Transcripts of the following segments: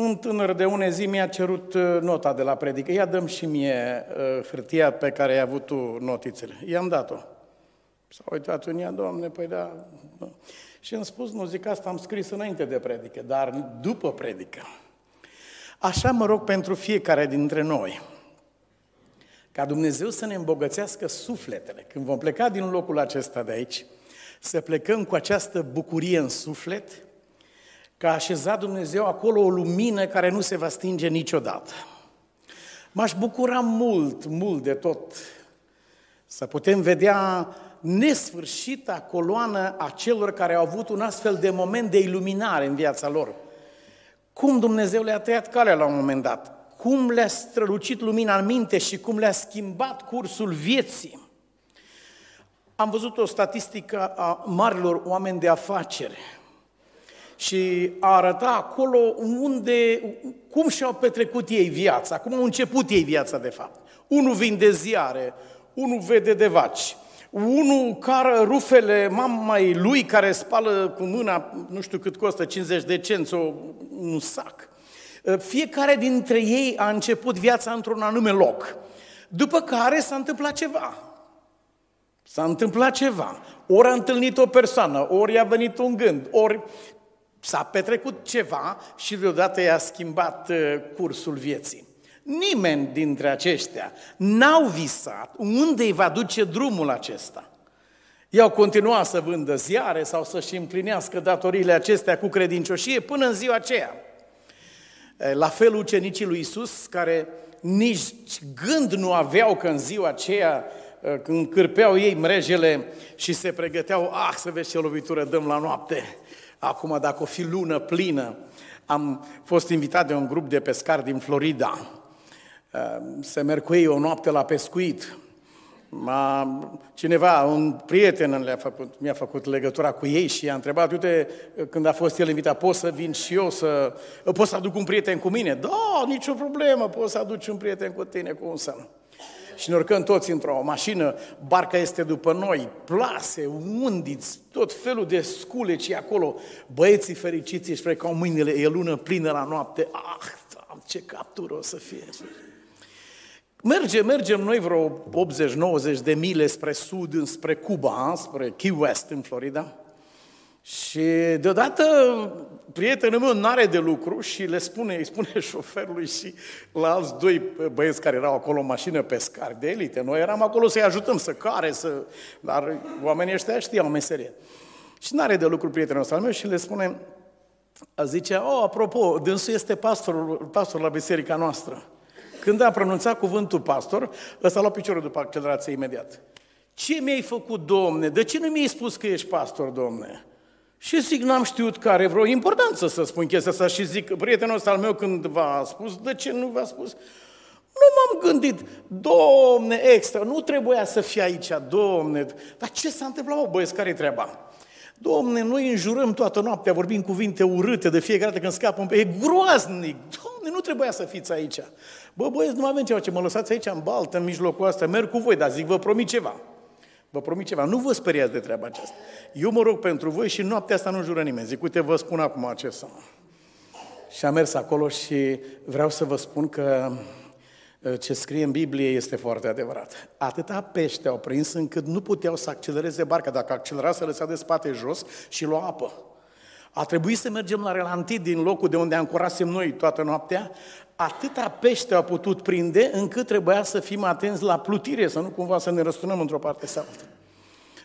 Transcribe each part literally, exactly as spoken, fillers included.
Un tânăr de une zi mi-a cerut nota de la predică. Ia dă-mi și mie hârtia pe care ai avut tu notițele. I-am dat-o. S-a uitat în ea, Doamne, păi da... Și am spus, nu zic, asta am scris înainte de predică, dar după predică. Așa mă rog pentru fiecare dintre noi, ca Dumnezeu să ne îmbogățească sufletele. Când vom pleca din locul acesta de aici, să plecăm cu această bucurie în suflet, că a așezat Dumnezeu acolo o lumină care nu se va stinge niciodată. M-aș bucura mult, mult de tot să putem vedea nesfârșita coloană a celor care au avut un astfel de moment de iluminare în viața lor. Cum Dumnezeu le-a tăiat calea la un moment dat, cum le-a strălucit lumina în minte și cum le-a schimbat cursul vieții. Am văzut o statistică a marilor oameni de afaceri și a arăta acolo unde, cum și-au petrecut ei viața, cum au început ei viața de fapt. Unul vinde ziare, unul vede de vaci, unul care rufele mamei lui care spală cu mâna, nu știu cât costă, cincizeci de cenți, o, un sac. Fiecare dintre ei a început viața într-un anume loc. După care s-a întâmplat ceva. S-a întâmplat ceva. Ori a întâlnit o persoană, ori i-a venit un gând, ori s-a petrecut ceva și deodată i-a schimbat cursul vieții. Nimeni dintre aceștia n-au visat unde îi va duce drumul acesta. I-au continuat să vândă ziare sau să-și împlinească datoriile acestea cu credincioșie până în ziua aceea. La fel ucenicii lui Iisus, care nici gând nu aveau că în ziua aceea, când cârpeau ei mrejele și se pregăteau, ah, să vezi ce lovitură dăm la noapte, acum dacă o fi lună plină. Am fost invitat de un grup de pescari din Florida. Se merg cu ei o noapte la pescuit. Cineva, un prieten le-a făcut, mi-a făcut legătura cu ei și i-a întrebat, uite, când a fost el invitat, pot să vin și eu, să, pot să aduc un prieten cu mine? Da, nicio problemă, poți să aduci un prieten cu tine, cu un semn. Și ne urcăm toți într-o mașină, barca este după noi, plase, undiți, tot felul de sculeci acolo. Băieții fericiți își frecau mâinile, e lună plină la noapte, ah, ce captură o să fie. Mergem, mergem noi vreo optzeci nouăzeci de mile spre sud, spre Cuba, spre Key West în Florida. Și deodată prietenul meu n-are de lucru și le spune, îi spune șoferului și la alți doi băieți care erau acolo în mașină, pescari de elite. Noi eram acolo să-i ajutăm să care, să... dar oamenii ăștia știau meserie. Și n-are de lucru prietenul ăsta al meu și le spune, zicea, oh, apropo, dânsul este pastorul, pastorul la biserica noastră. Când a pronunțat cuvântul pastor, ăsta a luat piciorul după accelerație imediat. Ce mi-ai făcut, Domne? De ce nu mi-ai spus că ești pastor, Domne? Și zic, n-am știut că are vreo importanță să spun chestia asta și zic, prietenul ăsta al meu când v-a spus, de ce nu v-a spus? Nu m-am gândit, Domne, extra, nu trebuia să fii aici, Domne. Dar ce s-a întâmplat, mă, băieți, care-i treaba? Domne, noi înjurăm toată noaptea, vorbim cuvinte urâte de fiecare dată când scapăm. E groaznic! Domne, nu trebuia să fiți aici. Bă, băieți, nu mai avem ceva ce mă lăsați aici în baltă, în mijlocul ăsta, merg cu voi, dar zic, vă promit ceva. Vă promit ceva, nu vă speriați de treaba aceasta. Eu mă rog pentru voi și noaptea asta nu înjură nimeni. Zic, uite, vă spun acum acesta. Și am mers acolo și vreau să vă spun că ce scrie în Biblie este foarte adevărat. Atâta pește au prins încât nu puteau să accelereze barca. Dacă accelera, se lăsa de spate jos și lua apă. A trebuit să mergem la relantit din locul de unde ancorasem noi toată noaptea. Atâta pește au putut prinde încât trebuia să fim atenți la plutire, să nu cumva să ne răsturnăm într-o parte sau altă.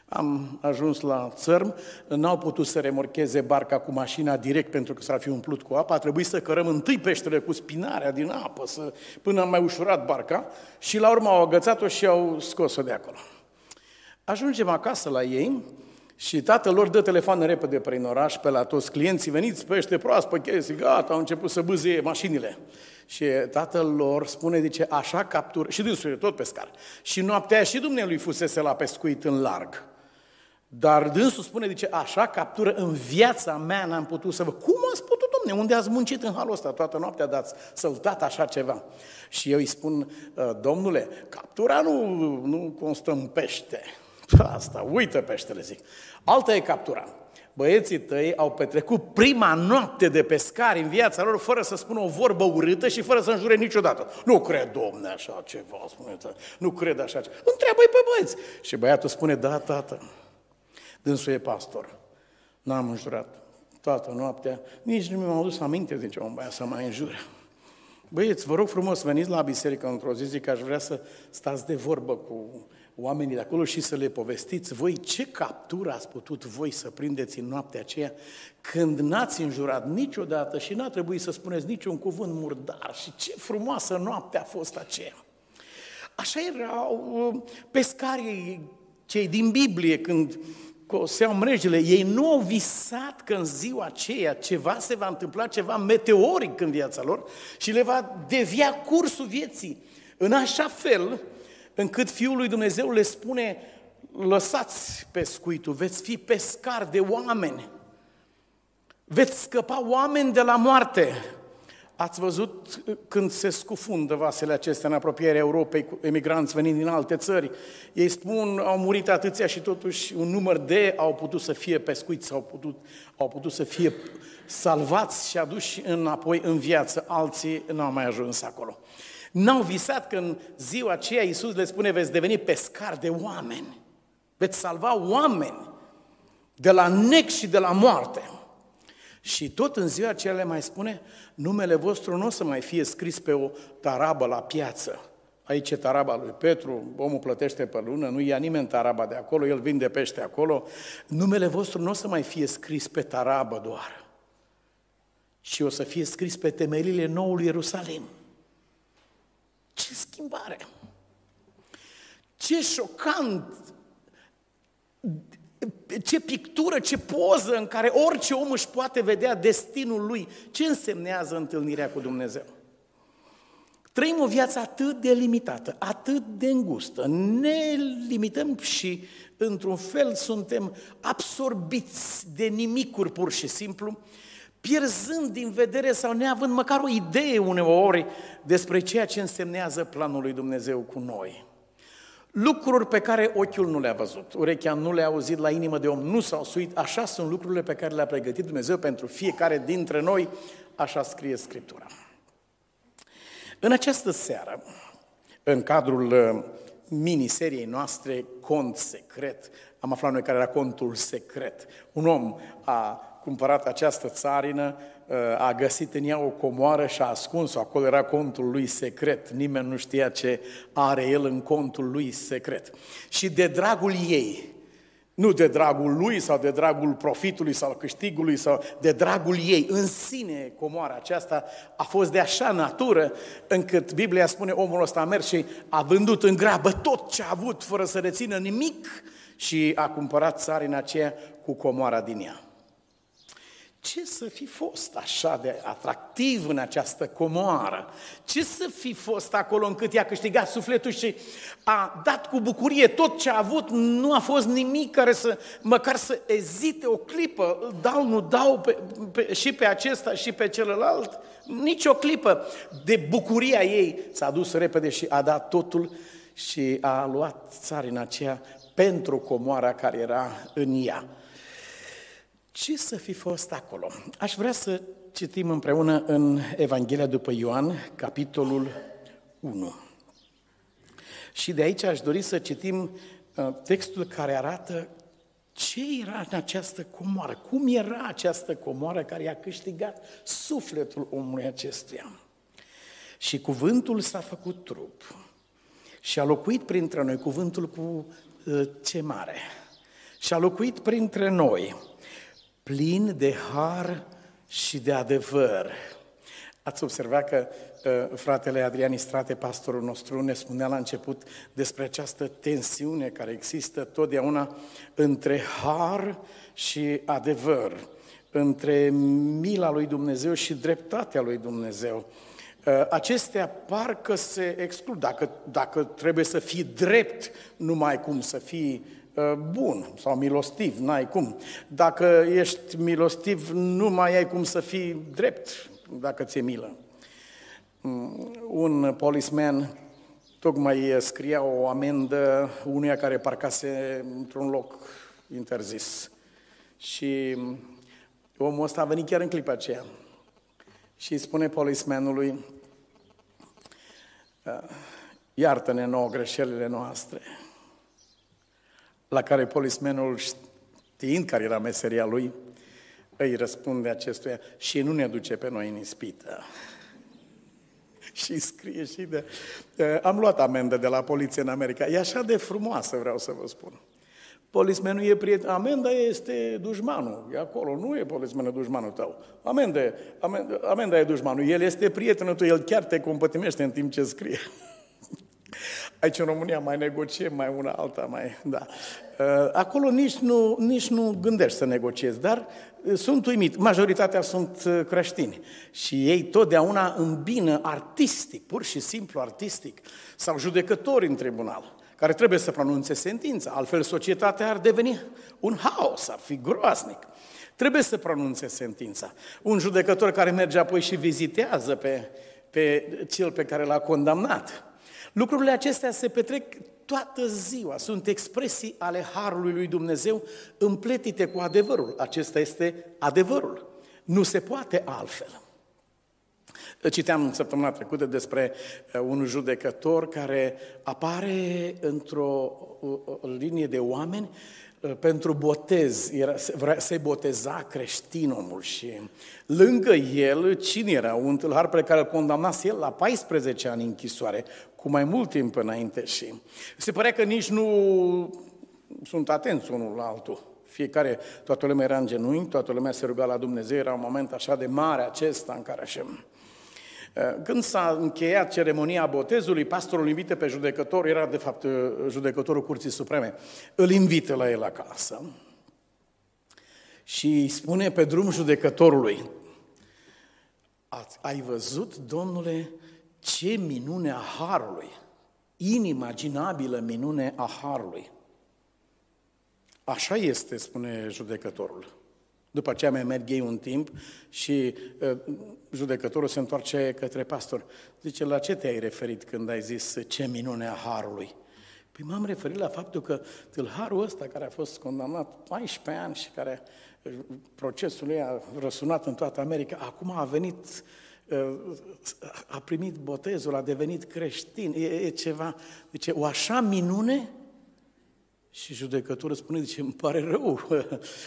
Am ajuns la țărm, n-au putut să remorcheze barca cu mașina direct pentru că s-ar fi umplut cu apă, a trebuit să cărăm întâi peștele cu spinarea din apă să... până am mai ușurat barca și la urmă au agățat-o și au scos-o de acolo. Ajungem acasă la ei și tatăl lor dă telefon repede prin oraș pe la toți clienții, veniți pește proaspăt, chestii, gata, au început să bâzie mașinile. Și tatăl lor spune, zice, așa captură, și dânsul e tot pescar, și noaptea și dumnealui fusese la pescuit în larg. Dar dânsul spune, zice, așa captură în viața mea n-am putut să vă... Cum ați putut, domne? Unde ați muncit în halul ăsta toată noaptea, dar ați săltat așa ceva? Și eu îi spun, domnule, captura nu, nu constă în pește. Asta, uită peștele, zic. Alta e captura. băieții tăi au petrecut prima noapte de pescari în viața lor fără să spună o vorbă urâtă și fără să înjure niciodată. Nu cred, domne, așa ceva, spune tata. Nu cred așa ceva. Întreabă-i pe băieți. Și băiatul spune, da, tată, dânsul e pastor. N-am înjurat toată noaptea, nici nu mi-am adus aminte, zice, om, băiat, să mai înjure. Băieți, vă rog frumos, veniți la biserică într-o zi, zic, aș vrea să stați de vorbă cu oamenii de acolo și să le povestiți voi ce captură ați putut voi să prindeți în noaptea aceea când n-ați înjurat niciodată și n-a trebuit să spuneți niciun cuvânt murdar și ce frumoasă noapte a fost aceea. Așa erau pescarii cei din Biblie când coseau mrejele, ei nu au visat că în ziua aceea ceva se va întâmpla, ceva meteoric în viața lor și le va devia cursul vieții în așa fel încât Fiul lui Dumnezeu le spune, lăsați pescuitul, veți fi pescari de oameni, veți scăpa oameni de la moarte. Ați văzut când se scufundă vasele acestea în apropierea Europei cu emigranți venind din alte țări, ei spun, au murit atâția și totuși un număr de au putut să fie pescuiți, au putut, au putut să fie salvați și aduși înapoi în viață, alții n-au mai ajuns acolo. N-au visat că în ziua aceea Iisus le spune, veți deveni pescari de oameni, veți salva oameni de la nec și de la moarte. Și tot în ziua aceea le mai spune, numele vostru nu o să mai fie scris pe o tarabă la piață. Aici e taraba lui Petru, omul plătește pe lună, nu ia nimeni taraba de acolo, el vinde pește acolo. Numele vostru nu o să mai fie scris pe tarabă doar, ci o să fie scris pe temeliile noului Ierusalim. Ce schimbare! Ce șocant! Ce pictură, ce poză în care orice om își poate vedea destinul lui. Ce însemnează întâlnirea cu Dumnezeu? Trăim o viață atât de limitată, atât de îngustă. Ne limităm și, într-un fel, suntem absorbiți de nimicuri pur și simplu, pierzând din vedere sau neavând măcar o idee uneori despre ceea ce însemnează planul lui Dumnezeu cu noi. Lucruri pe care ochiul nu le-a văzut, urechea nu le-a auzit, la inimă de om nu s-a suit, așa sunt lucrurile pe care le-a pregătit Dumnezeu pentru fiecare dintre noi, așa scrie Scriptura. În această seară, în cadrul miniseriei noastre, Cont Secret, am aflat noi care era contul secret, un om a cumpărat această țarină, a găsit în ea o comoară și a ascuns-o, acolo era contul lui secret, nimeni nu știa ce are el în contul lui secret. Și de dragul ei, nu de dragul lui sau de dragul profitului sau câștigului, sau de dragul ei, în sine comoara aceasta a fost de așa natură încât Biblia spune omul ăsta a mers și a vândut în grabă tot ce a avut fără să rețină nimic și a cumpărat țarina aceea cu comoara din ea. Ce să fi fost așa de atractiv în această comoară? Ce să fi fost acolo încât i-a câștigat sufletul și a dat cu bucurie tot ce a avut? Nu a fost nimic care să, măcar să ezite o clipă, îl dau, nu dau, pe, pe, și pe acesta și pe celălalt, nici o clipă. De bucuria ei s-a dus repede și a dat totul și a luat țarina aceea pentru comoara care era în ea. Ce să fi fost acolo? Aș vrea să citim împreună în Evanghelia după Ioan, capitolul unu. Și de aici aș dori să citim textul care arată ce era în această comoară, cum era această comoară care i-a câștigat sufletul omului acestuia. Și cuvântul s-a făcut trup și a locuit printre noi, cuvântul cu ce mare, și a locuit printre noi, plin de har și de adevăr. Ați observat că uh, fratele Adrian Istrate, pastorul nostru, ne spunea la început despre această tensiune care există totdeauna între har și adevăr, între mila lui Dumnezeu și dreptatea lui Dumnezeu. Acestea parcă se exclud. Dacă, dacă trebuie să fii drept, nu mai ai cum să fii bun sau milostiv, n-ai cum. Dacă ești milostiv, nu mai ai cum să fii drept, dacă ți-e milă. Un policeman tocmai scria o amendă unuia care parcase într-un loc interzis. Și omul ăsta a venit chiar în clipa aceea și îi spune policemanului: iartă-ne nouă greșelile noastre. La care policemanul, știind care era meseria lui, îi răspunde acestuia: și nu ne duce pe noi în ispită. Și scrie și de... Am luat amendă de la poliție în America. E așa de frumoasă, vreau să vă spun. Polițmenul e prieten, amenda este dușmanul, e acolo, nu e polițmenul dușmanul tău. Amende, amenda, amenda e dușmanul, el este prietenul tău, el chiar te compătimește în timp ce scrie. Aici în România mai negociem, mai una alta, mai... Da. Acolo nici nu, nici nu gândești să negociezi, dar sunt uimit. Majoritatea sunt creștini și ei totdeauna îmbină artistic, pur și simplu artistic, sau judecători în tribunal, care trebuie să pronunțe sentința, altfel societatea ar deveni un haos, ar fi groaznic. Trebuie să pronunțe sentința. Un judecător care merge apoi și vizitează pe, pe cel pe care l-a condamnat. Lucrurile acestea se petrec toată ziua, sunt expresii ale Harului lui Dumnezeu împletite cu adevărul. Acesta este adevărul. Nu se poate altfel. Citeam săptămâna trecută despre un judecător care apare într-o linie de oameni pentru botez. Era, se boteza creștin omul și lângă el, cine era? Un tâlhar pe care îl condamnase el la paisprezece ani închisoare, cu mai mult timp înainte și se părea că nici nu sunt atenți unul la altul. Fiecare, toată lumea era în genunchi, toată lumea se ruga la Dumnezeu, era un moment așa de mare acesta în care așa... Când s-a încheiat ceremonia botezului, pastorul invită pe judecător, era de fapt judecătorul Curții Supreme, îl invită la el acasă și îi spune pe drum judecătorului: ai văzut, domnule, ce minune a Harului, inimaginabilă minune a Harului. Așa este, spune judecătorul. După aceea mai merg ei un timp și uh, judecătorul se întoarce către pastor. Zice: la ce te-ai referit când ai zis ce minune a Harului? Păi m-am referit la faptul că tâlharul ăsta care a fost condamnat paisprezece ani și care procesul lui a răsunat în toată America, acum a venit, uh, a primit botezul, a devenit creștin, e, e ceva. Zice, o așa minune? Și judecătorul spune, zice, îmi pare rău,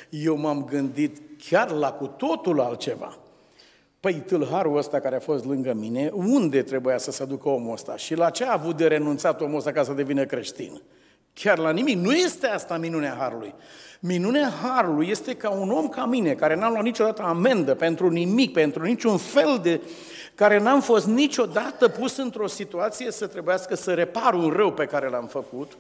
eu m-am gândit chiar la cu totul altceva. Păi tâlharul ăsta care a fost lângă mine, unde trebuia să se ducă omul ăsta? Și la ce a avut de renunțat omul ăsta ca să devină creștin? Chiar la nimic. Nu este asta minunea Harului. Minunea Harului este ca un om ca mine, care n-am luat niciodată amendă pentru nimic, pentru niciun fel de... care n-am fost niciodată pus într-o situație să trebuiască să repar un rău pe care l-am făcut.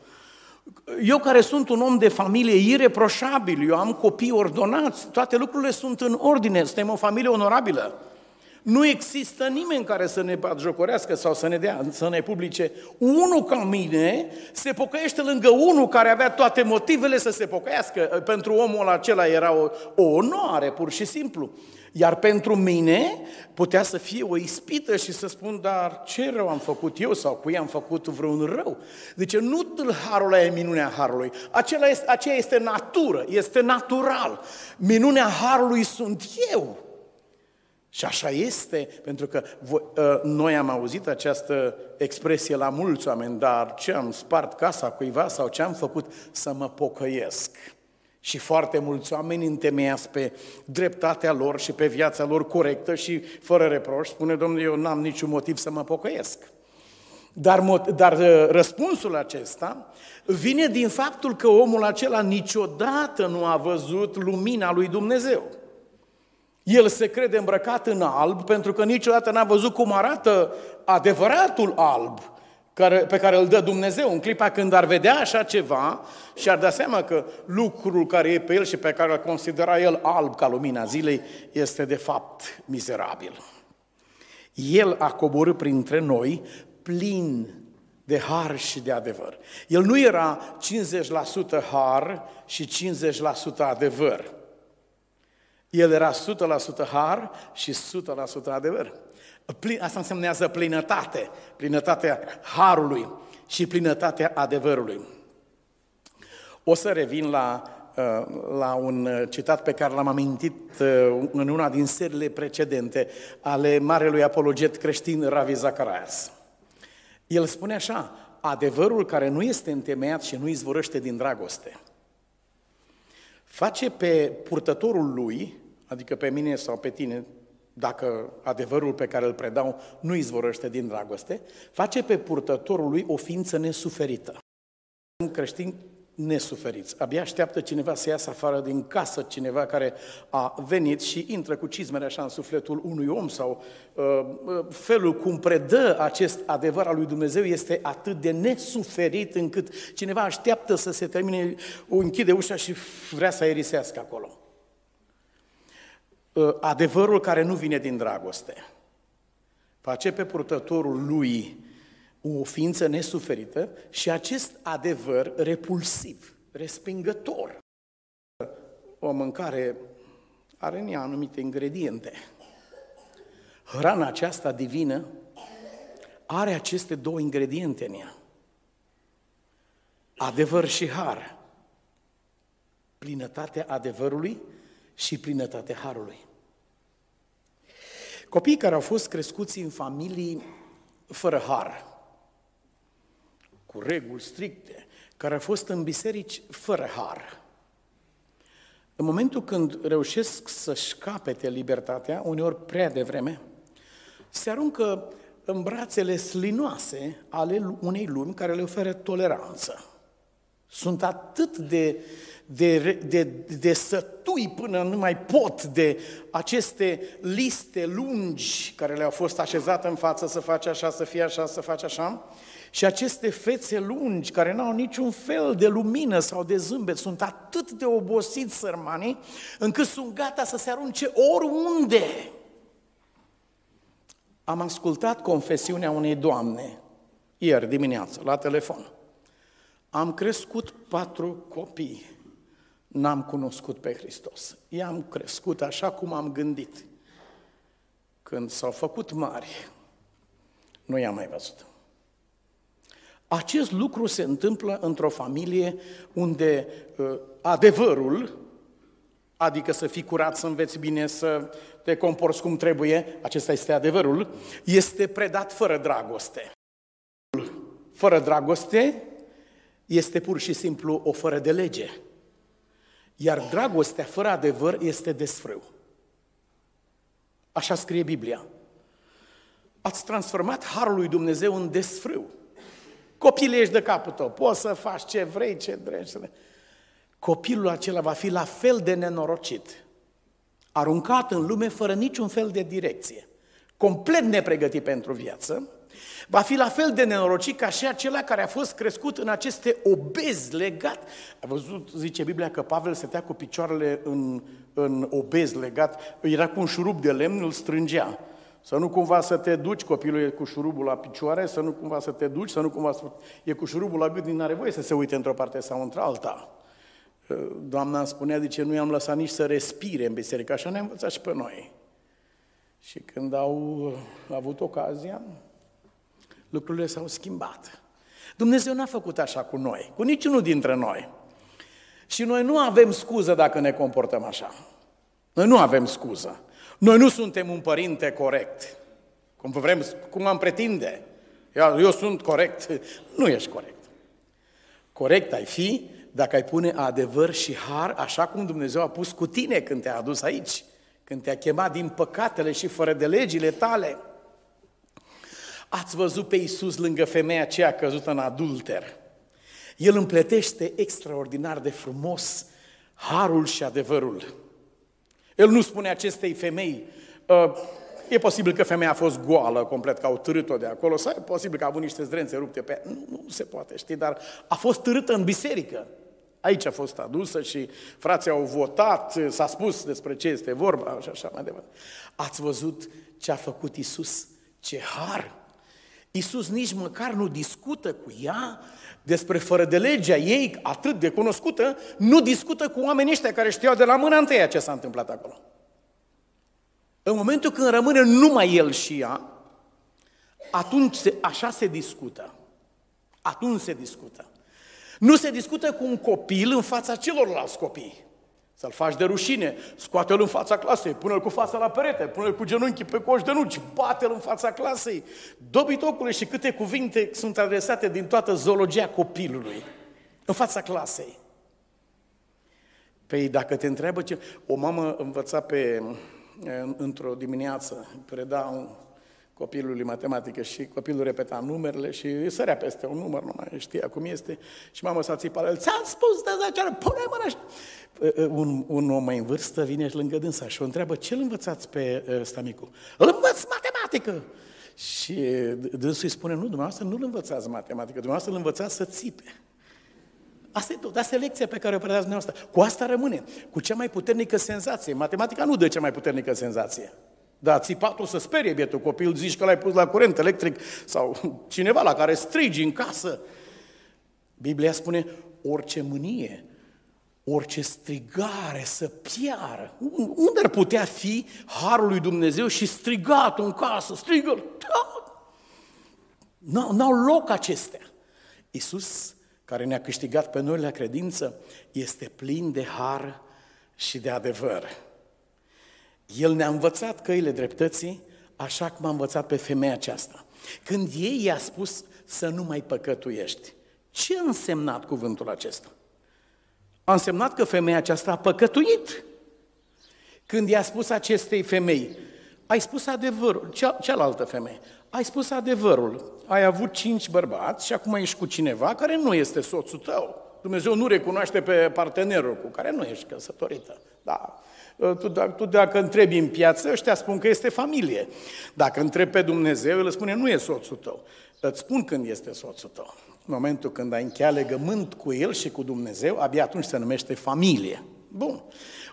Eu care sunt un om de familie ireproșabil, eu am copii ordonați, toate lucrurile sunt în ordine, suntem o familie onorabilă. Nu există nimeni care să ne batjocorească sau să ne dea, să ne publice. Unul ca mine se pocăiește lângă unul care avea toate motivele să se pocăiască. Pentru omul acela era o, o onoare, pur și simplu. Iar pentru mine putea să fie o ispită și să spun: dar ce rău am făcut eu sau cui am făcut vreun rău? Deci nu tâlharul e minunea Harului, acela este, aceea este natură, este natural. Minunea Harului sunt eu. Și așa este, pentru că voi, uh, noi am auzit această expresie la mulți oameni: dar ce am spart casa cuiva sau ce am făcut să mă pocăiesc? Și foarte mulți oameni întemeiați pe dreptatea lor și pe viața lor corectă și fără reproș, spune: domnule, eu n-am niciun motiv să mă pocăiesc. Dar, dar răspunsul acesta vine din faptul că omul acela niciodată nu a văzut lumina lui Dumnezeu. El se crede îmbrăcat în alb pentru că niciodată n-a văzut cum arată adevăratul alb pe care îl dă Dumnezeu. În clipa când ar vedea așa ceva și ar da seama că lucrul care e pe el și pe care îl considera el alb ca lumina zilei este de fapt mizerabil. El a coborât printre noi plin de har și de adevăr. El nu era cincizeci la sută har și cincizeci la sută adevăr. El era o sută la sută har și o sută la sută adevăr. Asta însemnează plinătate, plinătatea harului și plinătatea adevărului. O să revin la la un citat pe care l-am amintit în una din serile precedente ale marelui apologet creștin Ravi Zacharias. El spune așa: adevărul care nu este întemeiat și nu izvorăște din dragoste face pe purtătorul lui, adică pe mine sau pe tine, dacă adevărul pe care îl predau nu izvorăște din dragoste, face pe purtătorul lui o ființă nesuferită. Un creștin nesuferiți. Abia așteaptă cineva să iasă afară din casă, cineva care a venit și intră cu cizmele așa în sufletul unui om sau uh, felul cum predă acest adevăr al lui Dumnezeu este atât de nesuferit încât cineva așteaptă să se termine, închide ușa și vrea să aerisească acolo. Uh, adevărul care nu vine din dragoste face pe purtătorul lui o ființă nesuferită și acest adevăr repulsiv, respingător. O mâncare are în ea anumite ingrediente. Hrana aceasta divină are aceste două ingrediente în ea. Adevăr și har. Plinătatea adevărului și plinătatea harului. Copiii care au fost crescuți în familii fără har, cu reguli stricte, care au fost în biserici fără har. În momentul când reușesc să-și capete libertatea, uneori prea devreme, se aruncă în brațele slinoase ale unei lumi care le oferă toleranță. Sunt atât de, de, de, de sătui până nu mai pot de aceste liste lungi care le-au fost așezate în față, să faci așa, să fie așa, să faci așa, și aceste fețe lungi, care n-au niciun fel de lumină sau de zâmbet, sunt atât de obosiți sărmanii, încât sunt gata să se arunce oriunde. Am ascultat confesiunea unei doamne, ieri dimineață, la telefon. Am crescut patru copii, n-am cunoscut pe Hristos. I-am crescut așa cum am gândit. Când s-au făcut mari, nu i-am mai văzut. Acest lucru se întâmplă într-o familie unde uh, adevărul, adică să fii curat, să înveți bine, să te comporți cum trebuie, acesta este adevărul, este predat fără dragoste. Fără dragoste este pur și simplu o fără de lege. Iar dragostea fără adevăr este desfrâu. Așa scrie Biblia. Ați transformat harul lui Dumnezeu în desfrâu. Copilul ești de capul tău, poți să faci ce vrei, ce drești. Copilul acela va fi la fel de nenorocit, aruncat în lume fără niciun fel de direcție, complet nepregătit pentru viață, va fi la fel de nenorocit ca și acela care a fost crescut în aceste obezi legat. A văzut, zice Biblia, că Pavel stătea cu picioarele în, în obez legat, era cu un șurub de lemn, îl strângea. Să nu cumva să te duci, copilul e cu șurubul la picioare, să nu cumva să te duci, să nu cumva să... e cu șurubul la gât, nu are voie să se uite într-o parte sau într-alta. Doamna spunea, zice, nu i-am lăsat nici să respire în biserică, așa ne-a învățat și pe noi. Și când au avut ocazia, lucrurile s-au schimbat. Dumnezeu n-a făcut așa cu noi, cu niciunul dintre noi. Și noi nu avem scuză dacă ne comportăm așa. Noi nu avem scuză. Noi nu suntem un părinte corect, cum vrem, cum am pretinde. Eu, eu sunt corect. Nu ești corect. Corect ai fi dacă ai pune adevăr și har așa cum Dumnezeu a pus cu tine când te-a adus aici, când te-a chemat din păcatele și fără de legile tale. Ați văzut pe Iisus lângă femeia aceea căzută în adulter. El împletește extraordinar de frumos harul și adevărul. El nu spune acestei femei, uh, e posibil că femeia a fost goală complet, că au târât-o de acolo, sau e posibil că a avut niște zdrențe rupte pe ea. Nu, nu se poate, știi, dar a fost târâtă în biserică. Aici a fost adusă și frații au votat, s-a spus despre ce este vorba și așa mai departe. Ați văzut ce a făcut Iisus? Ce har! Iisus nici măcar nu discută cu ea despre fără de legea ei atât de cunoscută, nu discută cu oamenii ăștia care știau de la mâna întâia ce s-a întâmplat acolo. În momentul când rămâne numai el și ea, atunci așa se discută. Atunci se discută. Nu se discută cu un copil în fața celorlalți copii. Să-l faci de rușine, scoate-l în fața clasei, pune-l cu fața la perete, pune-l cu genunchi pe coș de nuci, bate-l în fața clasei. Dobitocule, și câte cuvinte sunt adresate din toată zoologia copilului, în fața clasei. Păi dacă te întreabă ce... O mamă învăța pe... într-o dimineață, preda copilului matematică și copilul repeta numerele și sărea peste un număr, nu mai știa cum este, și mama s-a țipat la el, ți-am spus de zece ani, pune mâna și... Un, un om mai în vârstă vine și lângă dânsa și o întreabă, ce-l învățați pe ăsta micu? Îl învăț matematică! Și dânsul îi spune, nu, dumneavoastră nu-l învățați matematică, dumneavoastră îl învățați să țipe. Asta e tot, asta e lecția pe care o predați dumneavoastră. Cu asta rămâne, cu cea mai puternică senzație. Matematica nu dă cea mai puternică senzație. Da, țipatul să sperie bietul copil, zici că l-ai pus la curent electric sau cineva la care strigi în casă. Biblia spune, orice mânie, orice strigare să piară. Unde ar putea fi harul lui Dumnezeu și strigatul în casă? Strigă-l! Da. N-au loc acestea. Iisus, care ne-a câștigat pe noi la credință, este plin de har și de adevăr. El ne-a învățat căile dreptății, așa cum a învățat pe femeia aceasta. Când ei i-a spus să nu mai păcătuiești, ce a însemnat cuvântul acesta? A însemnat că femeia aceasta a păcătuit. Când i-a spus acestei femei, ai spus adevărul, cealaltă femeie, ai spus adevărul, ai avut cinci bărbați și acum ești cu cineva care nu este soțul tău. Dumnezeu nu recunoaște pe partenerul cu care nu ești căsătorită. Da. Tu, dacă, tu dacă întrebi în piață, ăștia spun că este familie. Dacă întrebi pe Dumnezeu, el spune nu e soțul tău. Îți spun când este soțul tău. În momentul când ai încheiat legământ cu el și cu Dumnezeu, abia atunci se numește familie. Bun.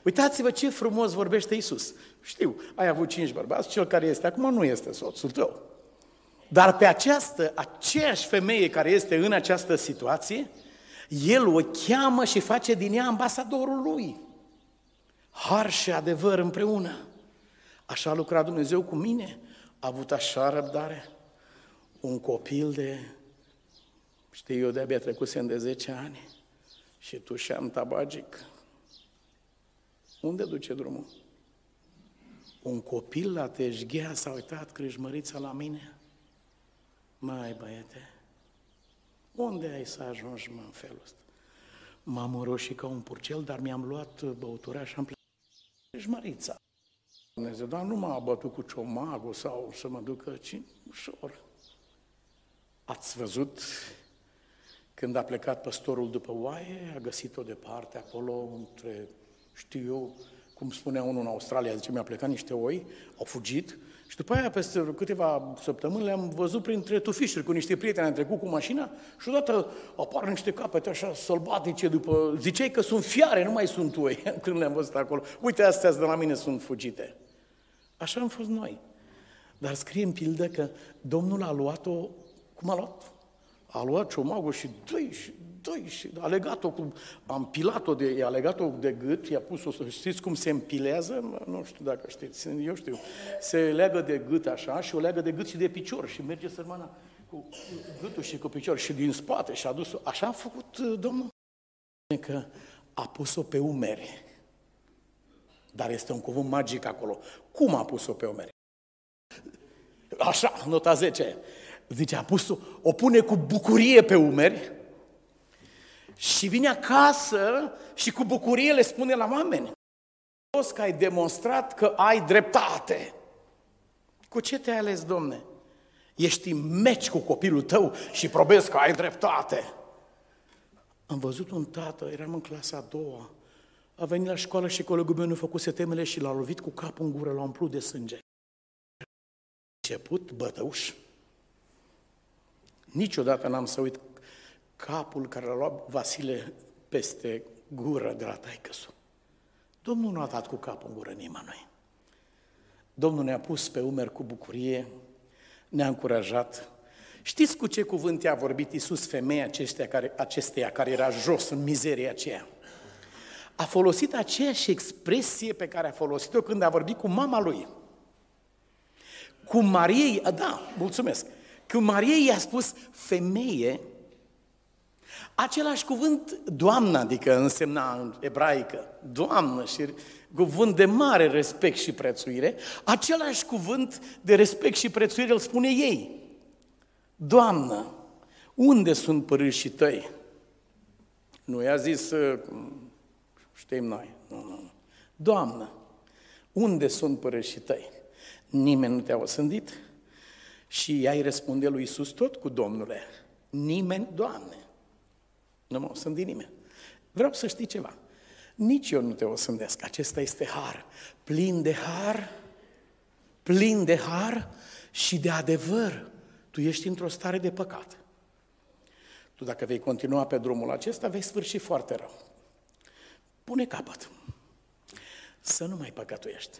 Uitați-vă ce frumos vorbește Iisus. Știu, ai avut cinci bărbați, cel care este acum nu este soțul tău. Dar pe această, aceeași femeie care este în această situație, el o cheamă și face din ea ambasadorul lui. Har și adevăr împreună. Așa lucra Dumnezeu cu mine. A avut așa răbdare. Un copil de, știu eu, de-abia trecusem de zece ani și tușeam tabagic. Unde duce drumul? Un copil la Teșghea s-a uitat crâșmărița la mine. Mai băiete, unde ai să ajungi, mă, în felul ăsta? M-am înroșit ca un purcel, dar mi-am luat băutura și am plecat crâșmărița. Dumnezeu, dar nu m-a bătut cu ciomagul sau să mă ducă, ci ușor. Ați văzut când a plecat păstorul după oaie, a găsit-o departe, acolo, între, știu eu, cum spunea unul în Australia, zice, mi-a plecat niște oi, au fugit și după aia, peste câteva săptămâni, le-am văzut printre tufișuri cu niște prieteni, am trecut cu mașina și odată apar niște capete așa sălbatice după... Ziceai că sunt fiare, nu mai sunt oi când le-am văzut acolo. Uite, astea de la mine sunt fugite. Așa am fost noi. Dar scrie în pildă că Domnul a luat-o... Cum a luat? A luat ciomagul și doi și doi și a legat-o, cu, a împilat-o, de, a legat-o de gât, i-a pus-o, știți cum se împilează? Nu știu dacă știți, eu știu. Se leagă de gât așa și o leagă de gât și de picior și merge sărmana cu gâtul și cu picior și din spate și a dus-o. Așa a făcut Domnul. Că a pus-o pe umeri. Dar este un cuvânt magic acolo. Cum a pus-o pe umeri? Așa, nota zece. Zice, a pus-o, o pune cu bucurie pe umeri și vine acasă și cu bucurie le spune la oameni. Toți că ai demonstrat că ai dreptate. Cu ce te-ai ales, Domne? Ești în meci cu copilul tău și probezi că ai dreptate. Am văzut un tată, eram în clasa a doua, a venit la școală și colegul meu nu făcuse temele și l-a lovit cu capul în gură, l-a umplut de sânge. Început bătăuș. Niciodată n-am să uit capul care l-a luat Vasile peste gură de la taică-su. Domnul nu a dat cu capul în gură nimănui. Domnul ne-a pus pe umeri cu bucurie, ne-a încurajat. Știți cu ce cuvânt i-a vorbit Iisus femeia acestea care, acesteia care era jos în mizeria aceea? A folosit aceeași expresie pe care a folosit-o când a vorbit cu mama lui. Cu Mariei, da, mulțumesc. Când Maria i-a spus, femeie, Același cuvânt, doamna, adică însemna în ebraică, doamnă, și cuvânt de mare respect și prețuire, același cuvânt de respect și prețuire îl spune ei. Doamnă, unde sunt părâșii tăi? Nu i-a zis, știm noi, nu, nu, nu. Doamnă, unde sunt părâșii tăi? Nimeni nu te-a osândit? Și ea îi răspunde lui Iisus tot cu Domnule, nimeni, Doamne. Nu mă osândi nimeni. Vreau să știi ceva. Nici eu nu te osândesc. Acesta este har. Plin de har, plin de har și de adevăr. Tu ești într-o stare de păcat. Tu dacă vei continua pe drumul acesta, vei sfârși foarte rău. Pune capăt. Să nu mai păcătuiești.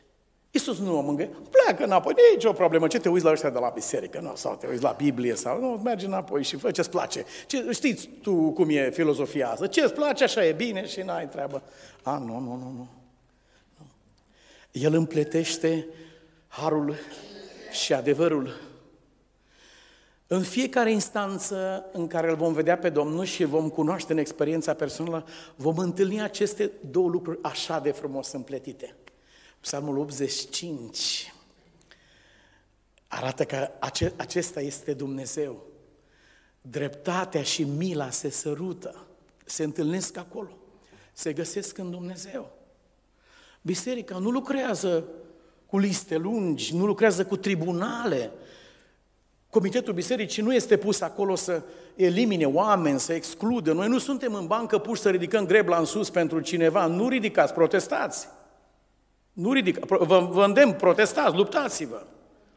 Iisus nu o mângâie, pleacă înapoi, nici o problemă, ce te uiți la ăștia de la biserică, nu, sau te uiți la Biblie, sau nu, mergi înapoi și fă ce-ți place. Ce, știți tu cum e filozofia asta, ce-ți place, așa e bine și n-ai treabă. A, nu, nu, nu, nu. El împletește harul și adevărul. În fiecare instanță în care îl vom vedea pe Domnul și vom cunoaște în experiența personală, vom întâlni aceste două lucruri așa de frumos împletite. Psalmul optzeci și cinci arată că ace- acesta este Dumnezeu. Dreptatea și mila se sărută, se întâlnesc acolo, se găsesc în Dumnezeu. Biserica nu lucrează cu liste lungi, nu lucrează cu tribunale. Comitetul bisericii nu este pus acolo să elimine oameni, să excludă. Noi nu suntem în bancă puși să ridicăm grebla în sus pentru cineva. Nu ridicați, protestați! Nu ridic, vă, vă îndemn, protestați, luptați-vă.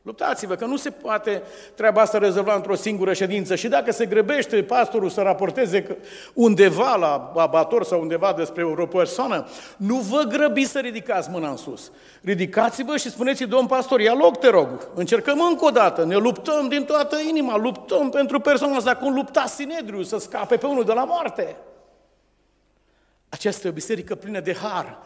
Luptați-vă, că nu se poate treaba asta rezolva într-o singură ședință. Și dacă se grăbește pastorul să raporteze undeva la abator sau undeva despre o persoană, nu vă grăbiți să ridicați mâna în sus. Ridicați-vă și spuneți, domn pastor, ia loc, te rog. Încercăm încă o dată, ne luptăm din toată inima, luptăm pentru persoana asta, cum lupta Sinedriu să scape pe unul de la moarte. Aceasta e o biserică plină de har.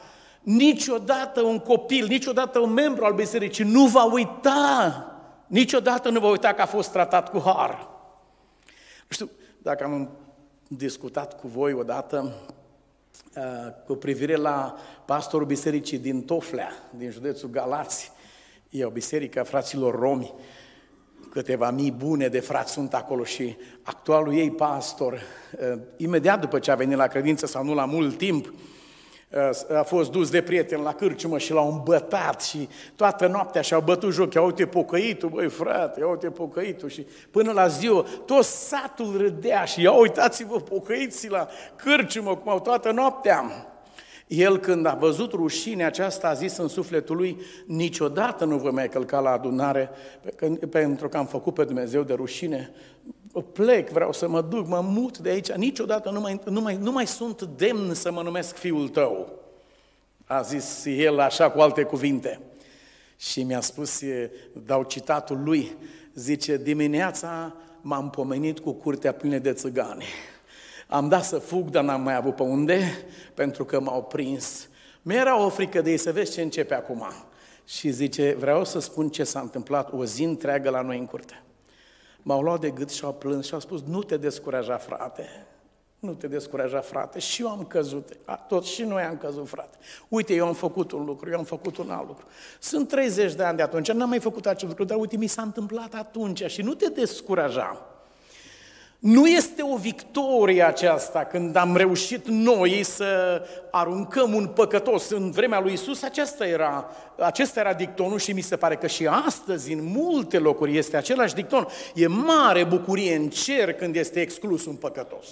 Niciodată un copil, niciodată un membru al bisericii nu va uita, niciodată nu va uita că a fost tratat cu har. Nu știu, dacă am discutat cu voi odată cu privire la pastorul bisericii din Toflea, din județul Galați, e o biserică a fraților romi, câteva mii bune de frați sunt acolo și actualul ei pastor, imediat după ce a venit la credință sau nu la mult timp, a fost dus de prieten la cârciumă și l-au îmbătat și toată noaptea și-au bătut joc, ia uite pocăitul, băi frate, ia uite pocăitul și până la ziua tot satul râdea și ia uitați-vă pocăiții la cârciumă cum au toată noaptea. El când a văzut rușinea aceasta a zis în sufletul lui, niciodată nu voi mai călca la adunare pentru că am făcut pe Dumnezeu de rușine. Plec, vreau să mă duc, mă mut de aici, niciodată nu mai, nu mai, nu mai sunt demn să mă numesc fiul tău. A zis el așa cu alte cuvinte. Și mi-a spus, dau citatul lui, zice, dimineața m-am pomenit cu curtea plină de țigani. Am dat să fug, dar n-am mai avut pe unde, pentru că m-au prins. Mi-era o frică de ei, să vezi ce începe acum. Și zice, vreau să spun ce s-a întâmplat o zi întreagă la noi în curte. M-au luat de gât și au plâns și au spus, nu te descuraja, frate, nu te descuraja, frate, și eu am căzut, tot și noi am căzut, frate. Uite, eu am făcut un lucru, eu am făcut un alt lucru. Sunt treizeci de ani de atunci, n-am mai făcut acest lucru, dar uite, mi s-a întâmplat atunci și nu te descuraja. Nu este o victorie aceasta când am reușit noi să aruncăm un păcătos. În vremea lui Iisus acesta era, acesta era dictonul și mi se pare că și astăzi în multe locuri este același dicton. E mare bucurie în cer când este exclus un păcătos.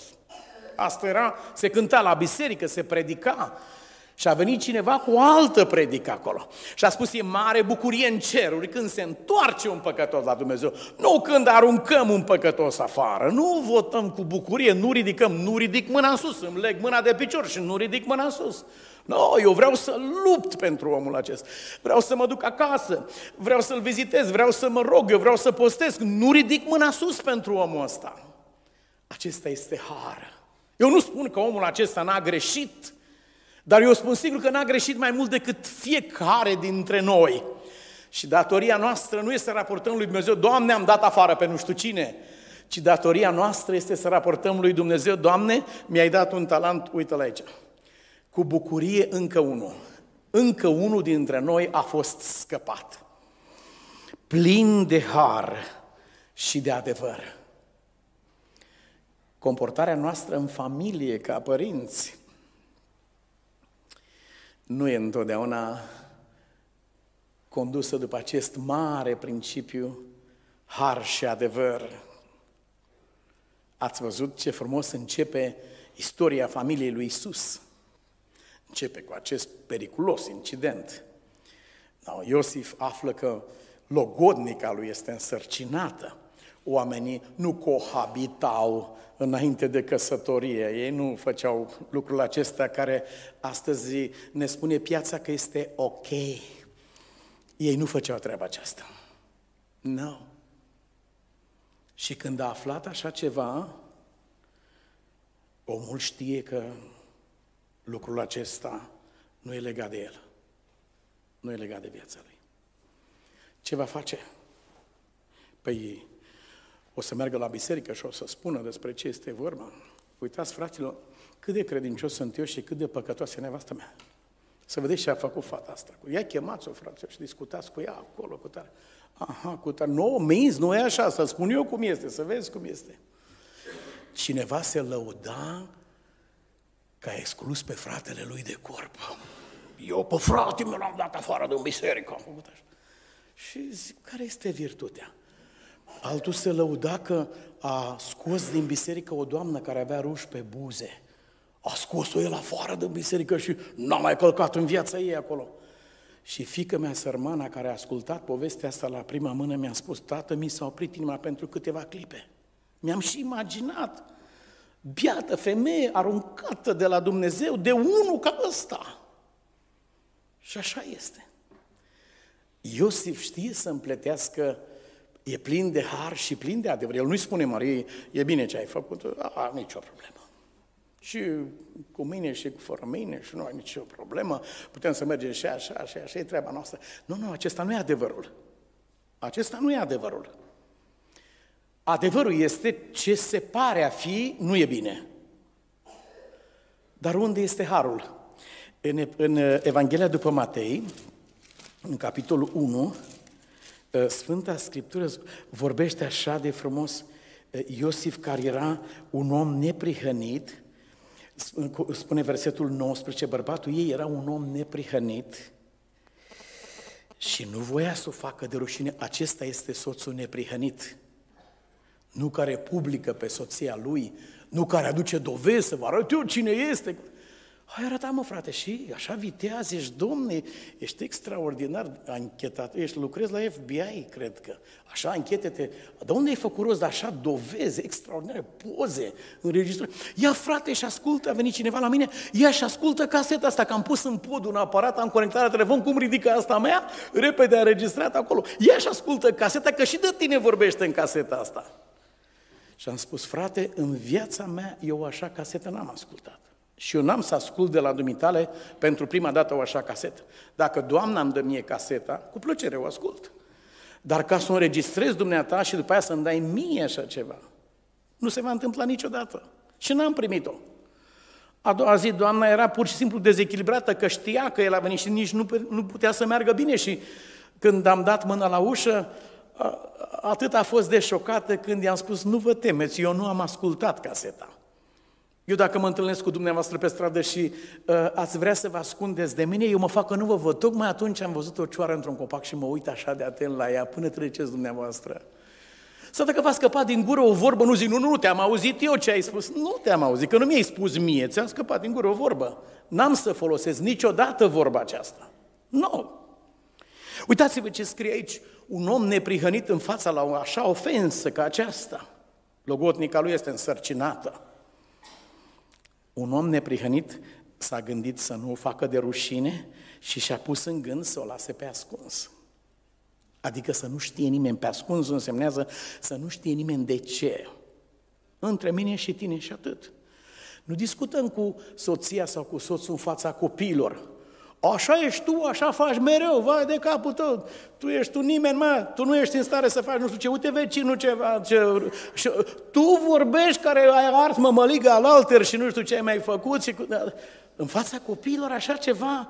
Asta era, se cânta la biserică, se predica. Și a venit cineva cu o altă predică acolo. Și a spus, e mare bucurie în ceruri când se întoarce un păcătos la Dumnezeu. Nu când aruncăm un păcătos afară. Nu votăm cu bucurie, nu ridicăm, nu ridic mâna în sus. Îmi leg mâna de picior și nu ridic mâna în sus. Nu, no, eu vreau să lupt pentru omul acesta. Vreau să mă duc acasă, vreau să-l vizitez, vreau să mă rog, eu vreau să postez. Nu ridic mâna sus pentru omul ăsta. Acesta este har. Eu nu spun că omul acesta n-a greșit. Dar eu spun sigur că n-a greșit mai mult decât fiecare dintre noi. Și datoria noastră nu este să raportăm lui Dumnezeu, Doamne, am dat afară pe nu știu cine, ci datoria noastră este să raportăm lui Dumnezeu: Doamne, mi-ai dat un talent, uite-l aici. Cu bucurie încă unul. Încă unul dintre noi a fost scăpat. Plin de har și de adevăr. Comportarea noastră în familie, ca părinți, nu e întotdeauna condusă după acest mare principiu, har și adevăr. Ați văzut ce frumos începe istoria familiei lui Iisus. Începe cu acest periculos incident. Iosif află că logodnica lui este însărcinată. Oamenii nu cohabitau înainte de căsătorie. Ei nu făceau lucrul acesta care astăzi ne spune piața că este ok. Ei nu făceau treaba aceasta. Nu. No. Și când a aflat așa ceva, omul știe că lucrul acesta nu e legat de el. Nu e legat de viața lui. Ce va face? Păi o să meargă la biserică și o să spună despre ce este vorba. Uitați, fraților, cât de credincios sunt eu și cât de păcătoasă e nevastă mea. Să vedeți ce a făcut fata asta. Ia chemați-o, fraților, și discutați cu ea acolo, cu tare. Aha, cu tare. Nu, minți, nu e așa, să spun eu cum este, să vezi cum este. Cineva se lăuda că a exclus pe fratele lui de corp. Eu pe frate mi l-am dat afară din biserică. Am făcut așa. Și zic, care este virtutea? Altul se lăuda că a scos din biserică o doamnă care avea ruși pe buze. A scos-o el afară din biserică și n-a mai călcat în viața ei acolo. Și fiica mea sărmana, care a ascultat povestea asta la prima mână, mi-a spus: tată, mi s-a oprit inima pentru câteva clipe. Mi-am și imaginat. Biată femeie aruncată de la Dumnezeu, de unul ca ăsta. Și așa este. Iosif știe să împletească. E plin de har și plin de adevăr. El nu-i spune Mariei: e bine ce ai făcut, a, nicio problemă. Și cu mine și cu fără mine și nu ai nicio problemă, putem să mergem și așa, și așa, e treaba noastră. Nu, nu, acesta nu e adevărul. Acesta nu e adevărul. Adevărul este ce se pare a fi, nu e bine. Dar unde este harul? În, în Evanghelia după Matei, în capitolul unu, Sfânta Scriptură vorbește așa de frumos. Iosif, care era un om neprihănit, spune versetul nouăsprezece, bărbatul ei era un om neprihănit și nu voia să o facă de rușine. Acesta este soțul neprihănit, nu care publică pe soția lui, nu care aduce dovezi să vă arăt eu cine este. Hai, arăta, mă, frate, și așa viteaz, ești, domne, ești extraordinar, anchetat, ești, lucrezi la F B I, cred că, așa, anchete-te, dar unde ai făcut rost de așa dovezi extraordinare, poze, înregistrări? Ia, frate, și ascultă, a venit cineva la mine, ia și ascultă caseta asta, că am pus în pod un aparat, am conectat la telefon, cum ridică asta mea, repede a înregistrat acolo, ia și ascultă caseta, că și de tine vorbește în caseta asta. Și am spus: frate, în viața mea eu așa casetă n-am ascultat. Și eu n-am să ascult de la dumitale pentru prima dată o așa casetă. Dacă Doamna îmi dă mie caseta, cu plăcere o ascult. Dar ca să o înregistrez dumneata și după aia să-mi dai mie așa ceva, nu se va întâmpla niciodată. Și n-am primit-o. A doua zi, Doamna era pur și simplu dezechilibrată, că știa că el a venit și nici nu, nu putea să meargă bine. Și când am dat mâna la ușă, atât a fost de șocată când i-am spus: nu vă temeți, eu nu am ascultat caseta. Eu dacă mă întâlnesc cu dumneavoastră pe stradă și uh, ați vrea să vă ascundeți de mine, eu mă fac că nu vă văd. Tocmai atunci am văzut o cioară într-un copac și mă uit așa de atent la ea până treceți dumneavoastră. Sau dacă v-a scăpat din gură o vorbă, nu zic: nu, nu, nu, te-am auzit eu ce ai spus. Nu te-am auzit, că nu mi-ai spus mie, ți-am scăpat din gură o vorbă. N-am să folosesc niciodată vorba aceasta. Nu! Uitați-vă ce scrie aici, un om neprihănit în fața la o așa ofensă ca aceasta. Logodnica lui este însărcinată. Un om neprihănit s-a gândit să nu o facă de rușine și și-a pus în gând să o lase pe ascuns. Adică să nu știe nimeni. Pe ascuns însemnează să nu știe nimeni de ce. Între mine și tine și atât. Nu discutăm cu soția sau cu soțul în fața copiilor. Așa ești tu, așa faci mereu, vai de capul tău, tu ești tu nimeni, mă, tu nu ești în stare să faci nu știu ce, uite vecinul ceva, ce... tu vorbești care ai ars mămăliga al alter și nu știu ce ai mai făcut. Și... În fața copiilor așa ceva,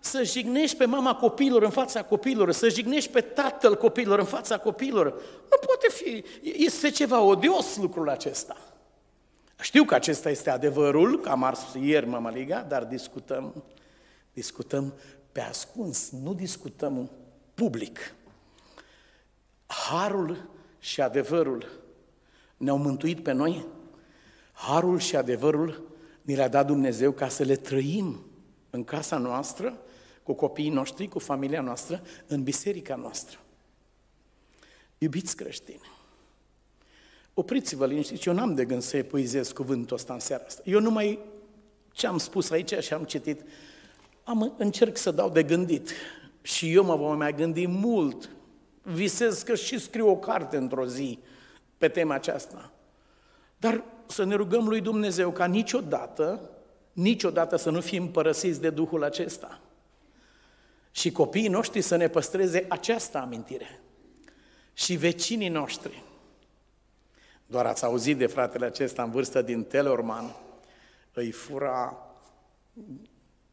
să jignești pe mama copiilor în fața copiilor, să jignești pe tatăl copiilor în fața copiilor, nu poate fi, este ceva odios lucrul acesta. Știu că acesta este adevărul, că am ars ieri mămăliga, dar discutăm, discutăm pe ascuns, nu discutăm public. Harul și adevărul ne-au mântuit pe noi, harul și adevărul ni le-a dat Dumnezeu ca să le trăim în casa noastră, cu copiii noștri, cu familia noastră, în biserica noastră. Iubiți creștini, opriți-vă liniștiți, eu n-am de gând să epuizez cuvântul ăsta în seara asta. Eu numai ce am spus aici și am citit, am, încerc să dau de gândit și eu mă voi mai gândi mult. Visez că și scriu o carte într-o zi pe tema aceasta. Dar să ne rugăm lui Dumnezeu ca niciodată, niciodată să nu fim părăsiți de Duhul acesta. Și copiii noștri să ne păstreze această amintire. Și vecinii noștri. Doar ați auzit de fratele acesta în vârstă din Telorman, îi fura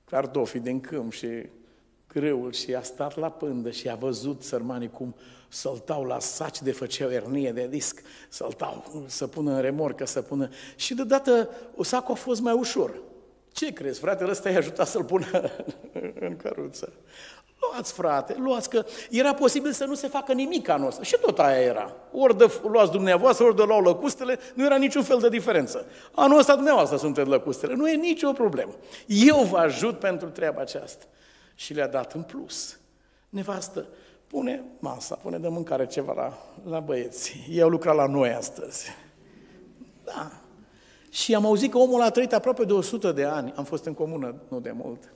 cartofii din câmp și grâul și a stat la pândă și a văzut sărmanii cum săltau la saci de făceau ernie de disc, săltau, să pună în remorcă, să pună... Și deodată sacul a fost mai ușor. Ce crezi, fratele ăsta i-a ajutat să-l pună în căruță? Luați, frate, luați, că era posibil să nu se facă nimic anul ăsta. Și tot aia era. Ori de, luați dumneavoastră, ori de luau lăcustele, nu era niciun fel de diferență. Anul ăsta dumneavoastră sunteți lăcustele, nu e nicio problemă. Eu vă ajut pentru treaba aceasta. Și le-a dat în plus. Nevastă, pune masa, pune de mâncare ceva la, la băieți. Ei au lucrat la noi astăzi. Da. Și am auzit că omul a trăit aproape de o sută de ani. Am fost în comună nu de mult.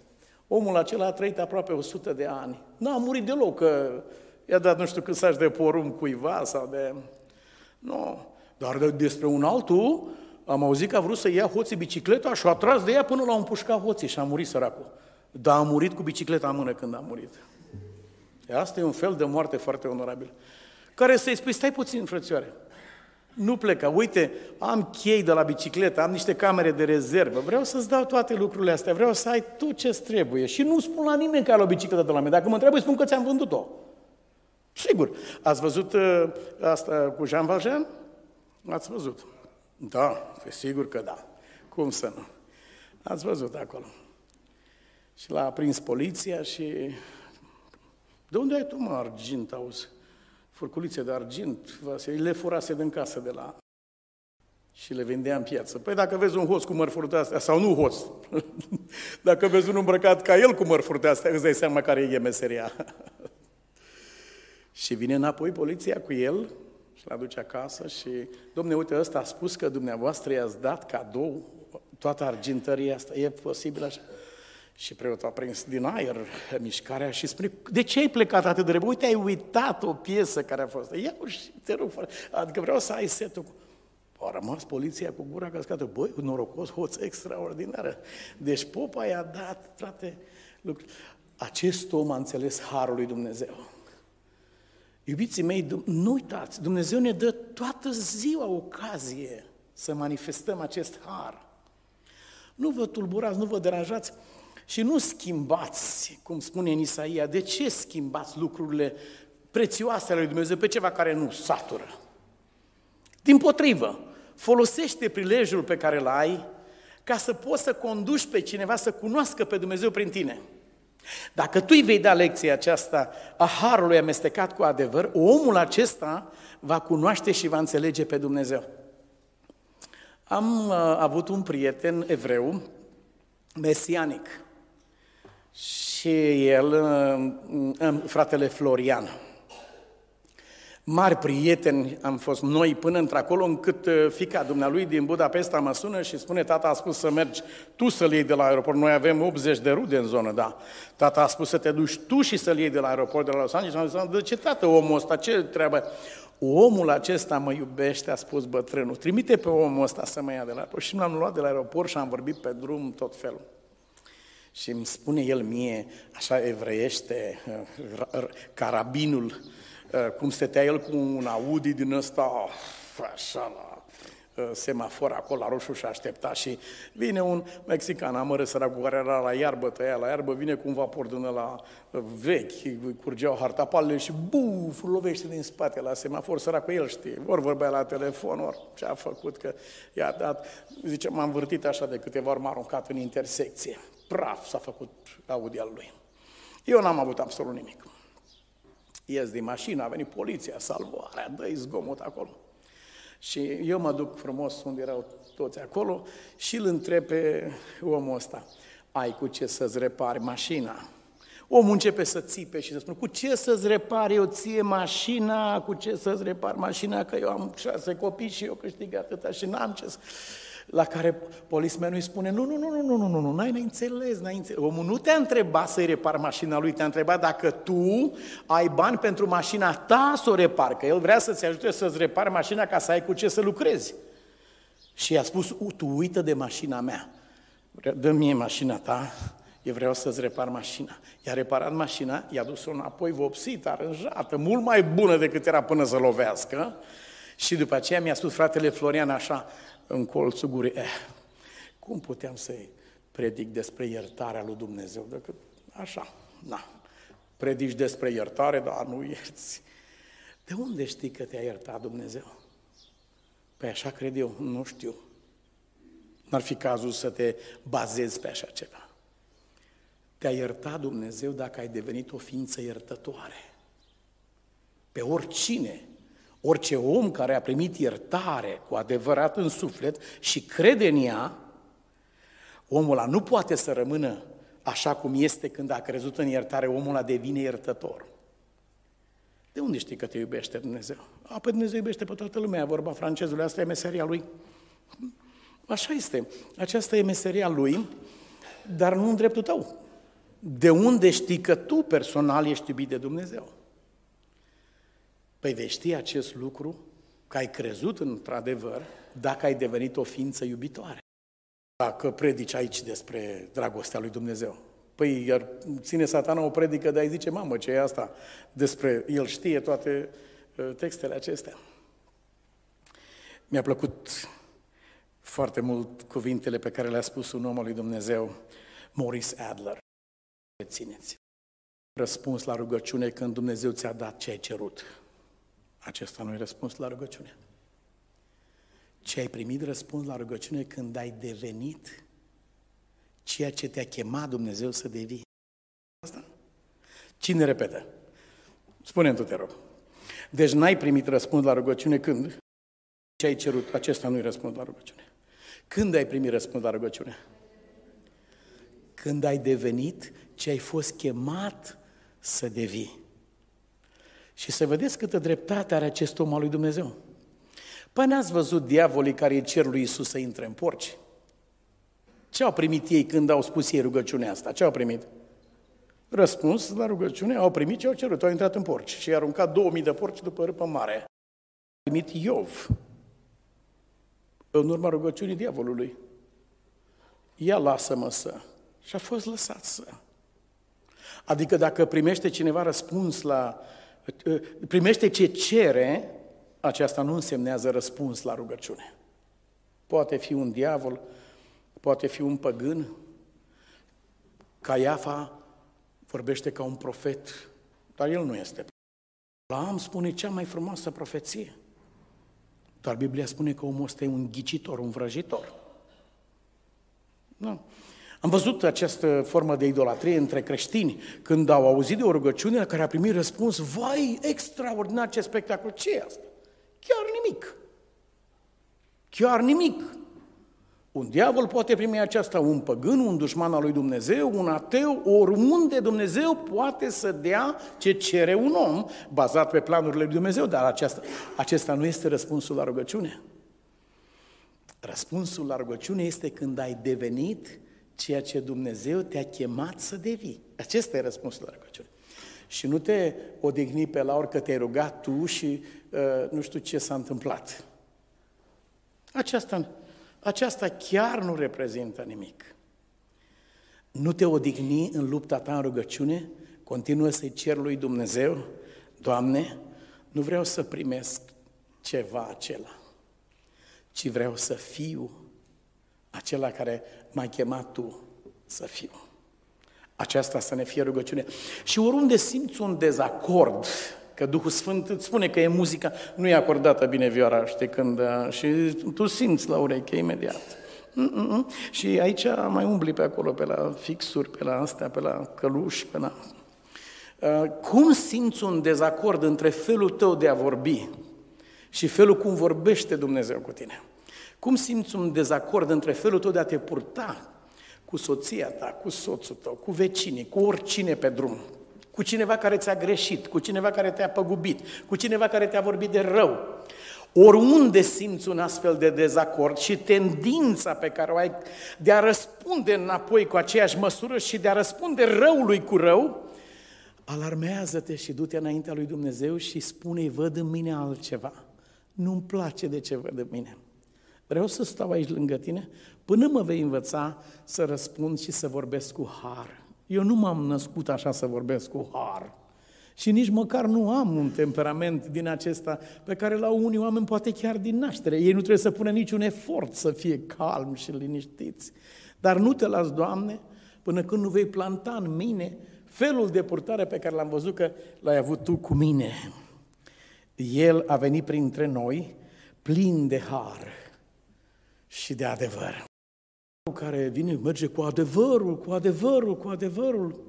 Omul acela a trăit aproape o sută de ani. N-a murit deloc, că i-a dat nu știu cât saci de porumb cuiva sau de... Nu. Dar despre un altul, am auzit că a vrut să ia hoții bicicleta și a tras de ea până l-au împușcat hoții și a murit săracul. Dar a murit cu bicicleta în mână când a murit. Asta e un fel de moarte foarte onorabil. Care să-i spui, stai puțin, frățioare, nu pleca, uite, am chei de la bicicletă, am niște camere de rezervă, vreau să-ți dau toate lucrurile astea, vreau să ai tu ce-ți trebuie. Și nu spun la nimeni că ai luat bicicleta de la mine, dacă mă întreabă, spun că ți-am vândut-o. Sigur, ați văzut uh, asta cu Jean Valjean? Ați văzut? Da, e sigur că da. Cum să nu? Ați văzut acolo. Și l-a prins poliția și... De unde ai tu, mă, argint, auzi? Furculițe de argint, le furase din casă de la... Și le vendea în piață. Păi dacă vezi un hoț cu mărfuri de astea, sau nu hoț, dacă vezi un îmbrăcat ca el cu mărfuri de astea, îți dai seama care e meseria. Și vine înapoi poliția cu el și l-aduce acasă și... Dom'le, uite, ăsta a spus că dumneavoastră i-ați dat cadou toată argintăria asta. E posibil așa? Și preotul a prins din aer mișcarea și spune, de ce ai plecat atât de repede? Uite, ai uitat o piesă care a fost. Ia-o și te rog, adică vreau să ai setul. A rămas poliția cu gura cascată. Băi, un norocos, hoț extraordinară. Deci popa i-a dat toate lucrurile. Acest om a înțeles harul lui Dumnezeu. Iubiții mei, nu uitați, Dumnezeu ne dă toată ziua ocazie să manifestăm acest har. Nu vă tulburați, nu vă deranjați. Și nu schimbați, cum spune în Isaia, de ce schimbați lucrurile prețioase ale lui Dumnezeu pe ceva care nu satură? Dimpotrivă, folosește prilejul pe care îl ai ca să poți să conduci pe cineva să cunoască pe Dumnezeu prin tine. Dacă tu îi vei da lecția aceasta a harului amestecat cu adevăr, omul acesta va cunoaște și va înțelege pe Dumnezeu. Am uh, avut un prieten evreu, mesianic, și el, fratele Florian. Mari prieteni am fost noi până într-acolo, încât fica dumnealui din Budapesta mă sună și spune, tata a spus să mergi tu să-l iei de la aeroport, noi avem optzeci de rude în zonă, da. Tata a spus să te duci tu și să-l iei de la aeroport, de la Los Angeles. Am zis, de ce tată omul ăsta, ce treabă? Omul acesta mă iubește, a spus bătrânul, trimite pe omul ăsta să mă ia de la aeroport. Și l-am luat de la aeroport și am vorbit pe drum tot felul. Și îmi spune el mie, așa evreiește, carabinul, cum stătea el cu un Audi din ăsta, așa la semafor acolo la roșu și aștepta și vine un mexican amără săracul care era la iarbă, tăia la iarbă, vine cu un vapor din ăla vechi, curgeau hartapalele și buf, lovește din spate la semafor, săracul el știe, ori vorbea la telefon, ori ce-a făcut, că i-a dat, zice, m-am vârtit așa de câteva ori, m-a aruncat în intersecție, praf s-a făcut Audi al lui. Eu n-am avut absolut nimic. Ies din mașină, a venit poliția, salvarea, dă-i zgomot acolo. Și eu mă duc frumos unde erau toți acolo și îl întreb pe omul ăsta, ai cu ce să-ți repari mașina? Omul începe să țipe și să spună, cu ce să-ți repar eu ție mașina, cu ce să-ți repar mașina, că eu am șase copii și eu câștig atâta și n-am ce să... La care polițmenul îi spune, nu, nu, nu, nu, nu, nu, nu, nu, n-ai înțeles, n-ai înțeles. Omul nu te-a întrebat să-i repar mașina lui, te-a întrebat dacă tu ai bani pentru mașina ta să o repari, că el vrea să-ți ajute să-ți repari mașina ca să ai cu ce să lucrezi. Și i-a spus, tu uită de mașina mea, dă-mi mie mașina ta, eu vreau să-ți repar mașina. I-a reparat mașina, i-a dus-o înapoi vopsită, aranjată, mult mai bună decât era până să lovească. Și după aceea mi-a spus fratele Florian așa, în colțul gurii, eh, cum puteam să-i predic despre iertarea lui Dumnezeu, decât așa, na, predici despre iertare, dar nu ierți. De unde știi că te-a iertat Dumnezeu? Păi așa cred eu, nu știu. N-ar fi cazul să te bazezi pe așa ceva. Te-a iertat Dumnezeu dacă ai devenit o ființă iertătoare. Pe oricine. Orice om care a primit iertare cu adevărat în suflet și crede în ea, omul ăla nu poate să rămână așa cum este când a crezut în iertare, omul ăla devine iertător. De unde știi că te iubește Dumnezeu? A, pe Dumnezeu iubește pe toată lumea, vorba francezului, asta e meseria lui. Așa este, aceasta e meseria lui, dar nu în dreptul tău. De unde știi că tu personal ești iubit de Dumnezeu? Păi vei ști acest lucru, că ai crezut într-adevăr, dacă ai devenit o ființă iubitoare. Dacă predici aici despre dragostea lui Dumnezeu, păi iar ține Satana o predică, dar îi zice, mamă, ce e asta? Despre el știe toate textele acestea. Mi-a plăcut foarte mult cuvintele pe care le-a spus un om al lui Dumnezeu, Maurice Adler. Țineți. Răspuns la rugăciune când Dumnezeu ți-a dat ce ai cerut. Acesta nu-i răspuns la rugăciune. Ce ai primit răspuns la rugăciune când ai devenit ceea ce te-a chemat Dumnezeu să devii. Asta? Cine repetă? Spune-mi tu, te rog. Deci n-ai primit răspuns la rugăciune când ce ai cerut. Acesta nu-i răspuns la rugăciune. Când ai primit răspuns la rugăciune? Când ai devenit ce ai fost chemat să devii. Și să vedeți câtă dreptate are acest om al lui Dumnezeu. Păi n-ați văzut diavolii care îi cer lui Iisus să intre în porci? Ce au primit ei când au spus ei rugăciunea asta? Ce au primit? Răspuns la rugăciune, au primit ce au cerut, au intrat în porci și i-a aruncat două mii de porci după râpă mare. A primit Iov, în urma rugăciunii diavolului. Ia lasă-mă să... Și a fost lăsat să... Adică dacă primește cineva răspuns la... primește ce cere, aceasta nu însemnează răspuns la rugăciune. Poate fi un diavol, poate fi un păgân. Caiafa vorbește ca un profet, dar el nu este. Balaam spune cea mai frumoasă profeție, dar Biblia spune că omul ăsta e un ghicitor, un vrăjitor. Nu. Am văzut această formă de idolatrie între creștini, când au auzit de o rugăciune care a primit răspuns, vai, extraordinar, ce spectacol, ce e asta? Chiar nimic. Chiar nimic. Un diavol poate primi aceasta, un păgân, un dușman al lui Dumnezeu, un ateu, oriunde Dumnezeu poate să dea ce cere un om, bazat pe planurile lui Dumnezeu, dar aceasta, acesta nu este răspunsul la rugăciune. Răspunsul la rugăciune este când ai devenit ceea ce Dumnezeu te-a chemat să devii. Acesta e răspunsul la rugăciune. Și nu te odihni pe lauri că te-ai rugat tu și uh, nu știu ce s-a întâmplat. Aceasta, aceasta chiar nu reprezintă nimic. nu te odihni în lupta ta în rugăciune, continuă să-i cer lui Dumnezeu, Doamne, nu vreau să primesc ceva acela, ci vreau să fiu acela care m-ai chemat Tu să fiu. Aceasta să ne fie rugăciune. Și oriunde simți un dezacord, că Duhul Sfânt îți spune că e muzica, nu e acordată bine vioara, știi, când... Și tu simți la ureche imediat. Mm-mm-mm. Și aici mai umbli pe acolo, pe la fixuri, pe la astea, pe la căluși, pe la... Cum simți un dezacord între felul tău de a vorbi și felul cum vorbește Dumnezeu cu tine? Cum simți un dezacord între felul tău de a te purta cu soția ta, cu soțul tău, cu vecinii, cu oricine pe drum, cu cineva care ți-a greșit, cu cineva care te-a păgubit, cu cineva care te-a vorbit de rău? Oriunde simți un astfel de dezacord și tendința pe care o ai de a răspunde înapoi cu aceeași măsură și de a răspunde răului cu rău, alarmează-te și du-te înaintea lui Dumnezeu și spune-i, văd în mine altceva. Nu-mi place de ce văd în mine. Vreau să stau aici lângă tine până mă vei învăța să răspund și să vorbesc cu har. Eu nu m-am născut așa să vorbesc cu har. Și nici măcar nu am un temperament din acesta pe care la unii oameni poate chiar din naștere. Ei nu trebuie să pună niciun efort să fie calmi și liniștiți. Dar nu te las, Doamne, până când nu vei planta în mine felul de purtare pe care l-am văzut că l-ai avut Tu cu mine. El a venit printre noi plin de har și de adevăr. Care vine, merge cu adevărul, cu adevărul, cu adevărul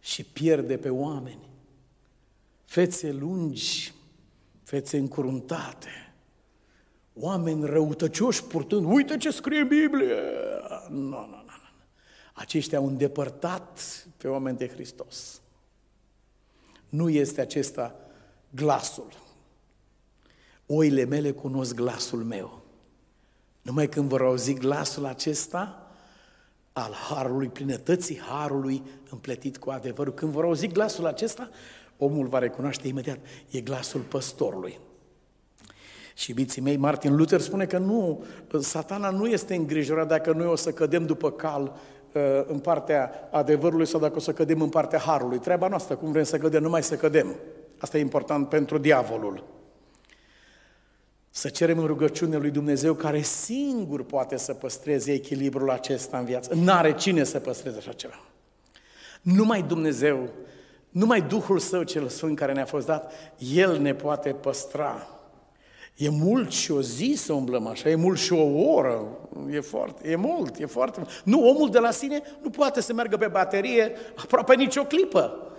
și pierde pe oameni. Fețe lungi, fețe încuruntate, oameni răutăcioși purtând, uite ce scrie Biblia! Nu, no, nu, no, nu. No. Aceștia au îndepărtat pe oameni de Hristos. Nu este acesta glasul. Oile mele cunosc glasul meu. Numai când vor auzi glasul acesta al harului, plinătății harului împletit cu adevărul, când vor auzi glasul acesta, omul va recunoaște imediat, e glasul păstorului. Și iubiții mei, Martin Luther spune că nu, Satana nu este îngrijorat dacă noi o să cădem după cal în partea adevărului sau dacă o să cădem în partea harului. Treaba noastră, cum vrem să cădem, numai să cădem. Asta e important pentru diavolul. Să cerem în rugăciune lui Dumnezeu care singur poate să păstreze echilibrul acesta în viață. N-are cine să păstreze așa ceva. Numai Dumnezeu, numai Duhul Său cel Sfânt care ne-a fost dat, El ne poate păstra. E mult și o zi să umblăm așa, e mult și o oră, e foarte, e mult, e foarte mult. Nu, omul de la sine nu poate să meargă pe baterie aproape nicio clipă.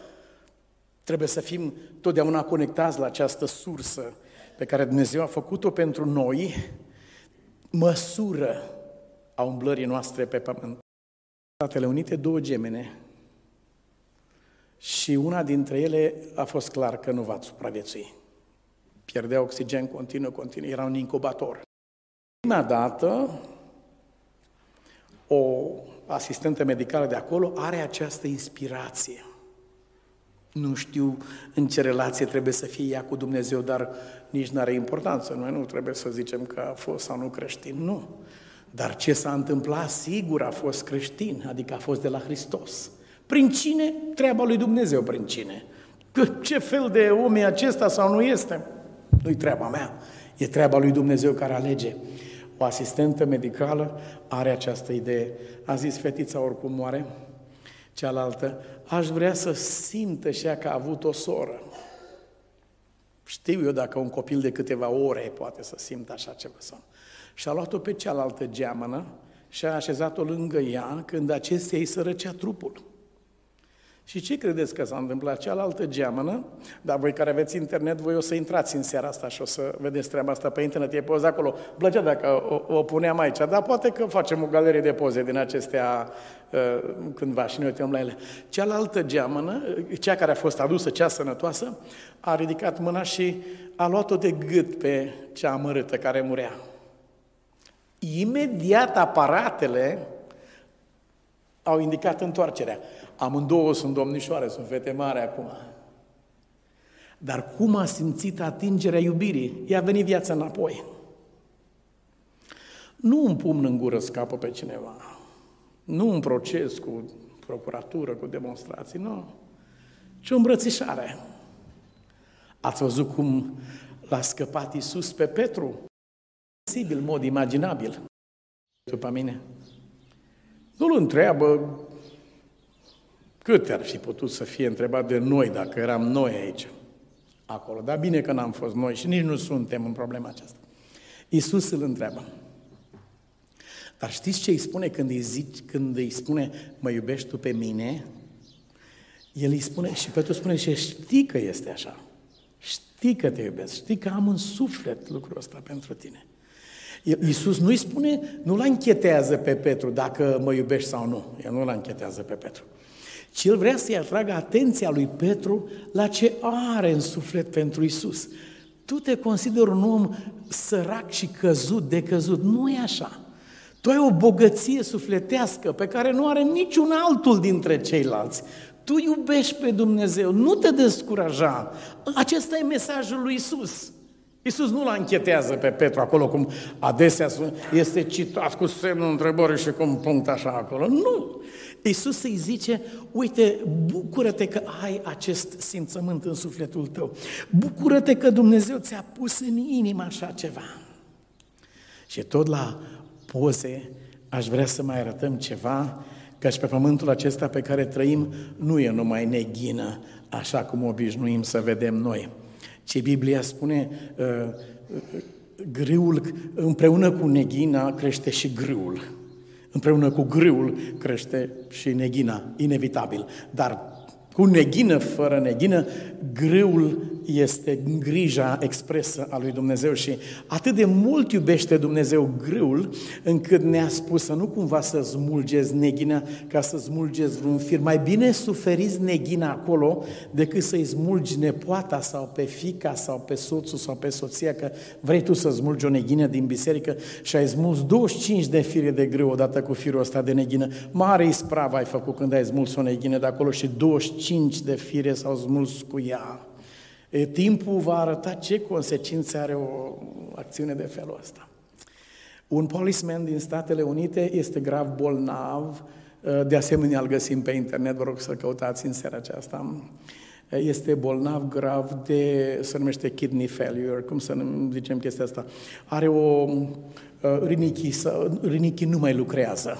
Trebuie să fim totdeauna conectați la această sursă pe care Dumnezeu a făcut-o pentru noi, măsură a umblării noastre pe pământ. Statele Unite, două gemene și una dintre ele a fost clar că nu va supraviețui. Pierdea oxigen continuu, continuu, era un incubator. Prima dată, o asistentă medicală de acolo are această inspirație. Nu știu în ce relație trebuie să fie ea cu Dumnezeu, dar nici nu are importanță. Noi nu trebuie să zicem că a fost sau nu creștin, nu. Dar ce s-a întâmplat, sigur a fost creștin, adică a fost de la Hristos. Prin cine? Treaba lui Dumnezeu prin cine. Ce fel de om e acesta sau nu este? Nu-i treaba mea, e treaba lui Dumnezeu care alege. O asistentă medicală are această idee. A zis, fetița oricum moare, cealaltă, aș vrea să simtă și ea că a avut o soră. Știu eu dacă un copil de câteva ore poate să simtă așa ceva sau nu. Și a luat-o pe cealaltă geamănă și a așezat-o lângă ea când acestea îi sărăcea trupul. Și ce credeți că s-a întâmplat? Cealaltă geamănă, dar voi care aveți internet, voi o să intrați în seara asta și o să vedeți treaba asta pe internet, e poza acolo. Plăcea dacă o, o puneam aici, dar poate că facem o galerie de poze din acestea uh, cândva și ne uităm la ele. Cealaltă geamănă, cea care a fost adusă, cea sănătoasă, a ridicat mâna și a luat-o de gât pe cea amărâtă care murea. Imediat aparatele au indicat întoarcerea. Amândouă sunt domnișoare, sunt fete mari acum. Dar cum a simțit atingerea iubirii? I-a venit viața înapoi. Nu un pumn în gură scapă pe cineva. Nu un proces cu procuratură, cu demonstrații, nu. Ci o îmbrățișare. Ați văzut cum l-a scăpat Iisus pe Petru? Posibil, mod imaginabil. După mine. Nu-l întreabă cât ar fi putut să fie întrebat de noi dacă eram noi aici, acolo. Dar bine că n-am fost noi și nici nu suntem în problema aceasta. Iisus îl întreabă. Dar știți ce îi spune când îi, zici, când îi spune, mă iubești tu pe mine? El îi spune, și Petru spune, și știi că este așa. Știi că te iubesc, știi că am în suflet lucrul ăsta pentru tine. Iisus nu îi spune, nu l-anchetează pe Petru dacă mă iubești sau nu. El nu l-anchetează pe Petru. Ci el vrea să-i atragă atenția lui Petru la ce are în suflet pentru Iisus. Tu te consideri un om sărac și căzut, decăzut. Nu e așa. Tu ai o bogăție sufletească pe care nu are niciun altul dintre ceilalți. Tu iubești pe Dumnezeu, nu te descuraja. Acesta e mesajul lui Iisus. Iisus nu l-anchetează pe Petru acolo, cum adesea este citat cu semnul întrebării și cu un punct așa acolo. Nu! Iisus îi zice, uite, bucură-te că ai acest simțământ în sufletul tău. Bucură-te că Dumnezeu ți-a pus în inimă așa ceva. Și tot la poze aș vrea să mai arătăm ceva, că și pe pământul acesta pe care trăim nu e numai neghină, așa cum obișnuim să vedem noi. Ce Biblia spune, grâul, împreună cu neghina crește și grâul. Împreună cu grâul crește și neghina, inevitabil. Dar cu neghină, fără neghină, grâul este grija expresă a lui Dumnezeu și atât de mult iubește Dumnezeu grâul, încât ne-a spus să nu cumva să smulgeți neghina ca să smulgeți vreun fir. Mai bine suferiți neghina acolo decât să-i smulgi nepoata sau pe fica sau pe soțul sau pe soția, că vrei tu să smulgi o neghină din biserică și ai smuls douăzeci și cinci de fire de grâu odată cu firul ăsta de neghină. Mare ispravă ai făcut când ai smuls o neghină de acolo și douăzeci și cinci de fire s-au smuls cu ea. Timpul va arăta ce consecințe are o acțiune de felul ăsta. Un policeman din Statele Unite este grav bolnav, de asemenea îl găsim pe internet, vă rog să căutați în seara aceasta. Este bolnav grav de, se numește kidney failure, cum să zicem chestia asta. Are o, rinichii, rinichii nu mai lucrează,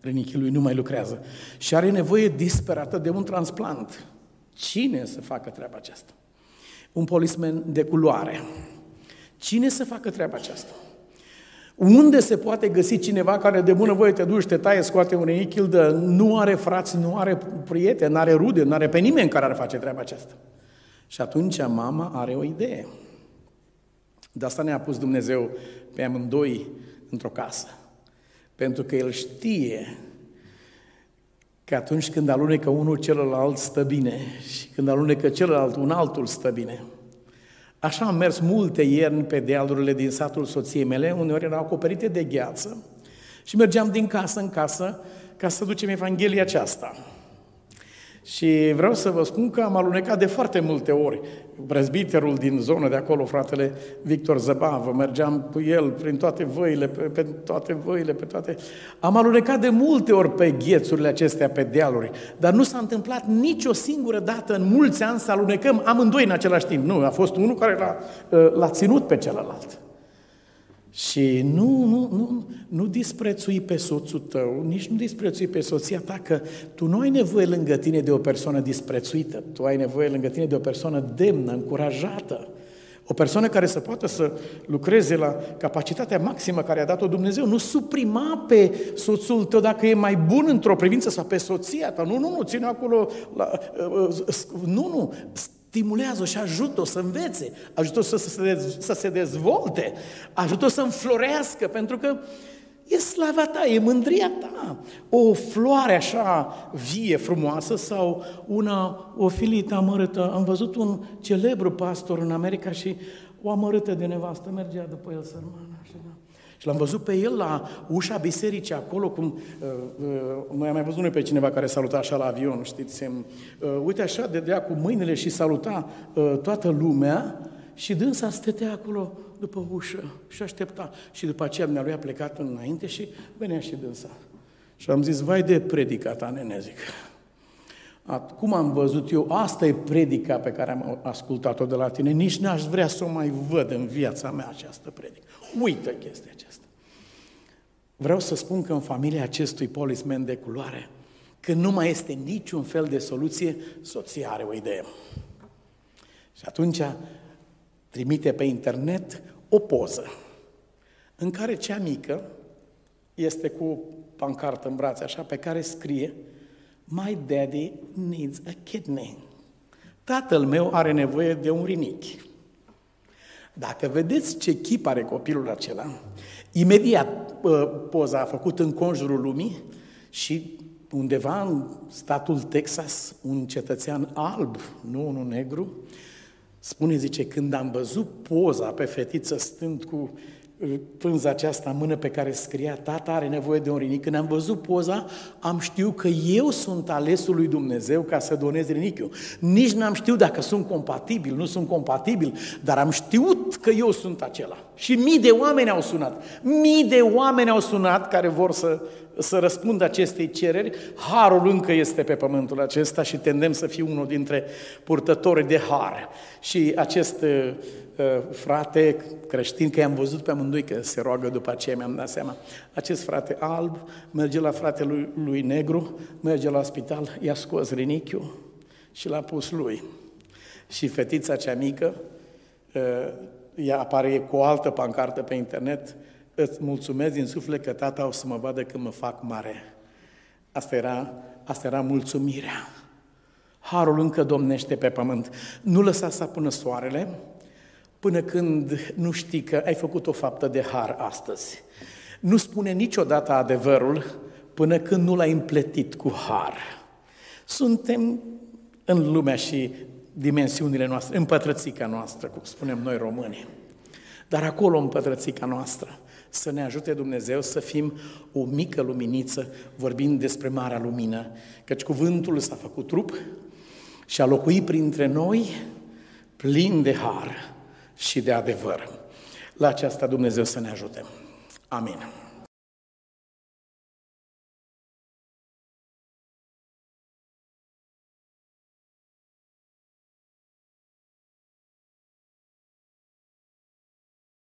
rinichii lui nu mai lucrează și are nevoie disperată de un transplant. Cine să facă treaba aceasta? Un polițman de culoare. Cine să facă treaba aceasta? Unde se poate găsi cineva care de bunăvoie te duci, te taie, scoate un rinichi, îl dă, nu are frați, nu are prieteni, nu are rude, nu are pe nimeni care ar face treaba aceasta. Și atunci mama are o idee. De asta ne-a pus Dumnezeu pe amândoi într-o casă. Pentru că El știe că atunci când alunecă unul, celălalt stă bine și când alunecă celălalt, un altul stă bine. Așa am mers multe ierni pe dealurile din satul soției mele, uneori erau acoperite de gheață și mergeam din casă în casă ca să ducem Evanghelia aceasta. Și vreau să vă spun că am alunecat de foarte multe ori. Prezbiterul din zonă de acolo, fratele Victor Zăbavă, mergeam cu el prin toate văile, pe, pe toate văile, pe toate... Am alunecat de multe ori pe ghețurile acestea, pe dealuri, dar nu s-a întâmplat nicio singură dată în mulți ani să alunecăm amândoi în același timp. Nu, a fost unul care l-a, l-a ținut pe celălalt. Și nu, nu, nu, nu disprețui pe soțul tău, nici nu disprețui pe soția ta, că tu nu ai nevoie lângă tine de o persoană disprețuită, tu ai nevoie lângă tine de o persoană demnă, încurajată, o persoană care să poată să lucreze la capacitatea maximă care a dat-o Dumnezeu, nu suprima pe soțul tău dacă e mai bun într-o privință sau pe soția ta, nu, nu, nu, ține acolo, la, nu, nu, stimulează-o și ajută-o să învețe, ajută-o să se, să se dezvolte, ajută-o să înflorească, pentru că e slava ta, e mândria ta. O floare așa vie, frumoasă, sau una, o filită amărâtă. Am văzut un celebru pastor în America și o amărâtă de nevastă mergea după el, sărmana, așa, da. Și l-am văzut pe el la ușa bisericii acolo, cum uh, uh, noi am mai văzut noi pe cineva care saluta așa la avion, știți? Uh, uite așa, dădea cu mâinile și saluta uh, toată lumea și dânsa stătea acolo după ușă și aștepta. Și după aceea dumnealui a plecat înainte și venea și dânsa. Și am zis, vai de predica ta, nene, zic. Acum am văzut eu, asta e predica pe care am ascultat-o de la tine, nici n-aș vrea să o mai văd în viața mea această predică. Uită chestia aceasta. Vreau să spun că în familia acestui policeman de culoare, că nu mai este niciun fel de soluție, soția are o idee. Și atunci trimite pe internet o poză în care cea mică este cu o pancartă în brațe, așa, pe care scrie My daddy needs a kidney. Tatăl meu are nevoie de un rinichi. Dacă vedeți ce chip are copilul acela, imediat poza a făcut în conjurul lumii și undeva în statul Texas, un cetățean alb, nu unul negru, spune, zice, când am văzut poza pe fetiță stând cu pânza aceasta în mână pe care scria tata are nevoie de un rinic, când am văzut poza, am știut că eu sunt alesul lui Dumnezeu ca să donez rinichiul. Nici n-am știut dacă sunt compatibil, nu sunt compatibil, dar am știut că eu sunt acela. Și mii de oameni au sunat, mii de oameni au sunat care vor să, să răspundă acestei cereri. Harul încă este pe pământul acesta și tendem să fim unul dintre purtătorii de har. Și acest frate creștin, că i-am văzut pe amândoi că se roagă după aceea, mi-am dat seama, acest frate alb merge la fratele lui negru, merge la spital, i-a scos rinichiul și l-a pus lui. Și fetița cea mică, ea apare cu o altă pancartă pe internet, îți mulțumesc din suflet că tata o să mă vadă când mă fac mare. Asta era, asta era mulțumirea. Harul încă domnește pe pământ. Nu lăsa să pună soarele, până când nu știi că ai făcut o faptă de har astăzi. Nu spune niciodată adevărul până când nu l-ai împletit cu har. Suntem în lumea și dimensiunile noastre, în pătrățica noastră, cum spunem noi românii. Dar acolo, în pătrățica noastră, să ne ajute Dumnezeu să fim o mică luminiță, vorbind despre marea lumină, căci cuvântul s-a făcut trup și a locuit printre noi plin de har și de adevăr. La aceasta Dumnezeu să ne ajute. Amin.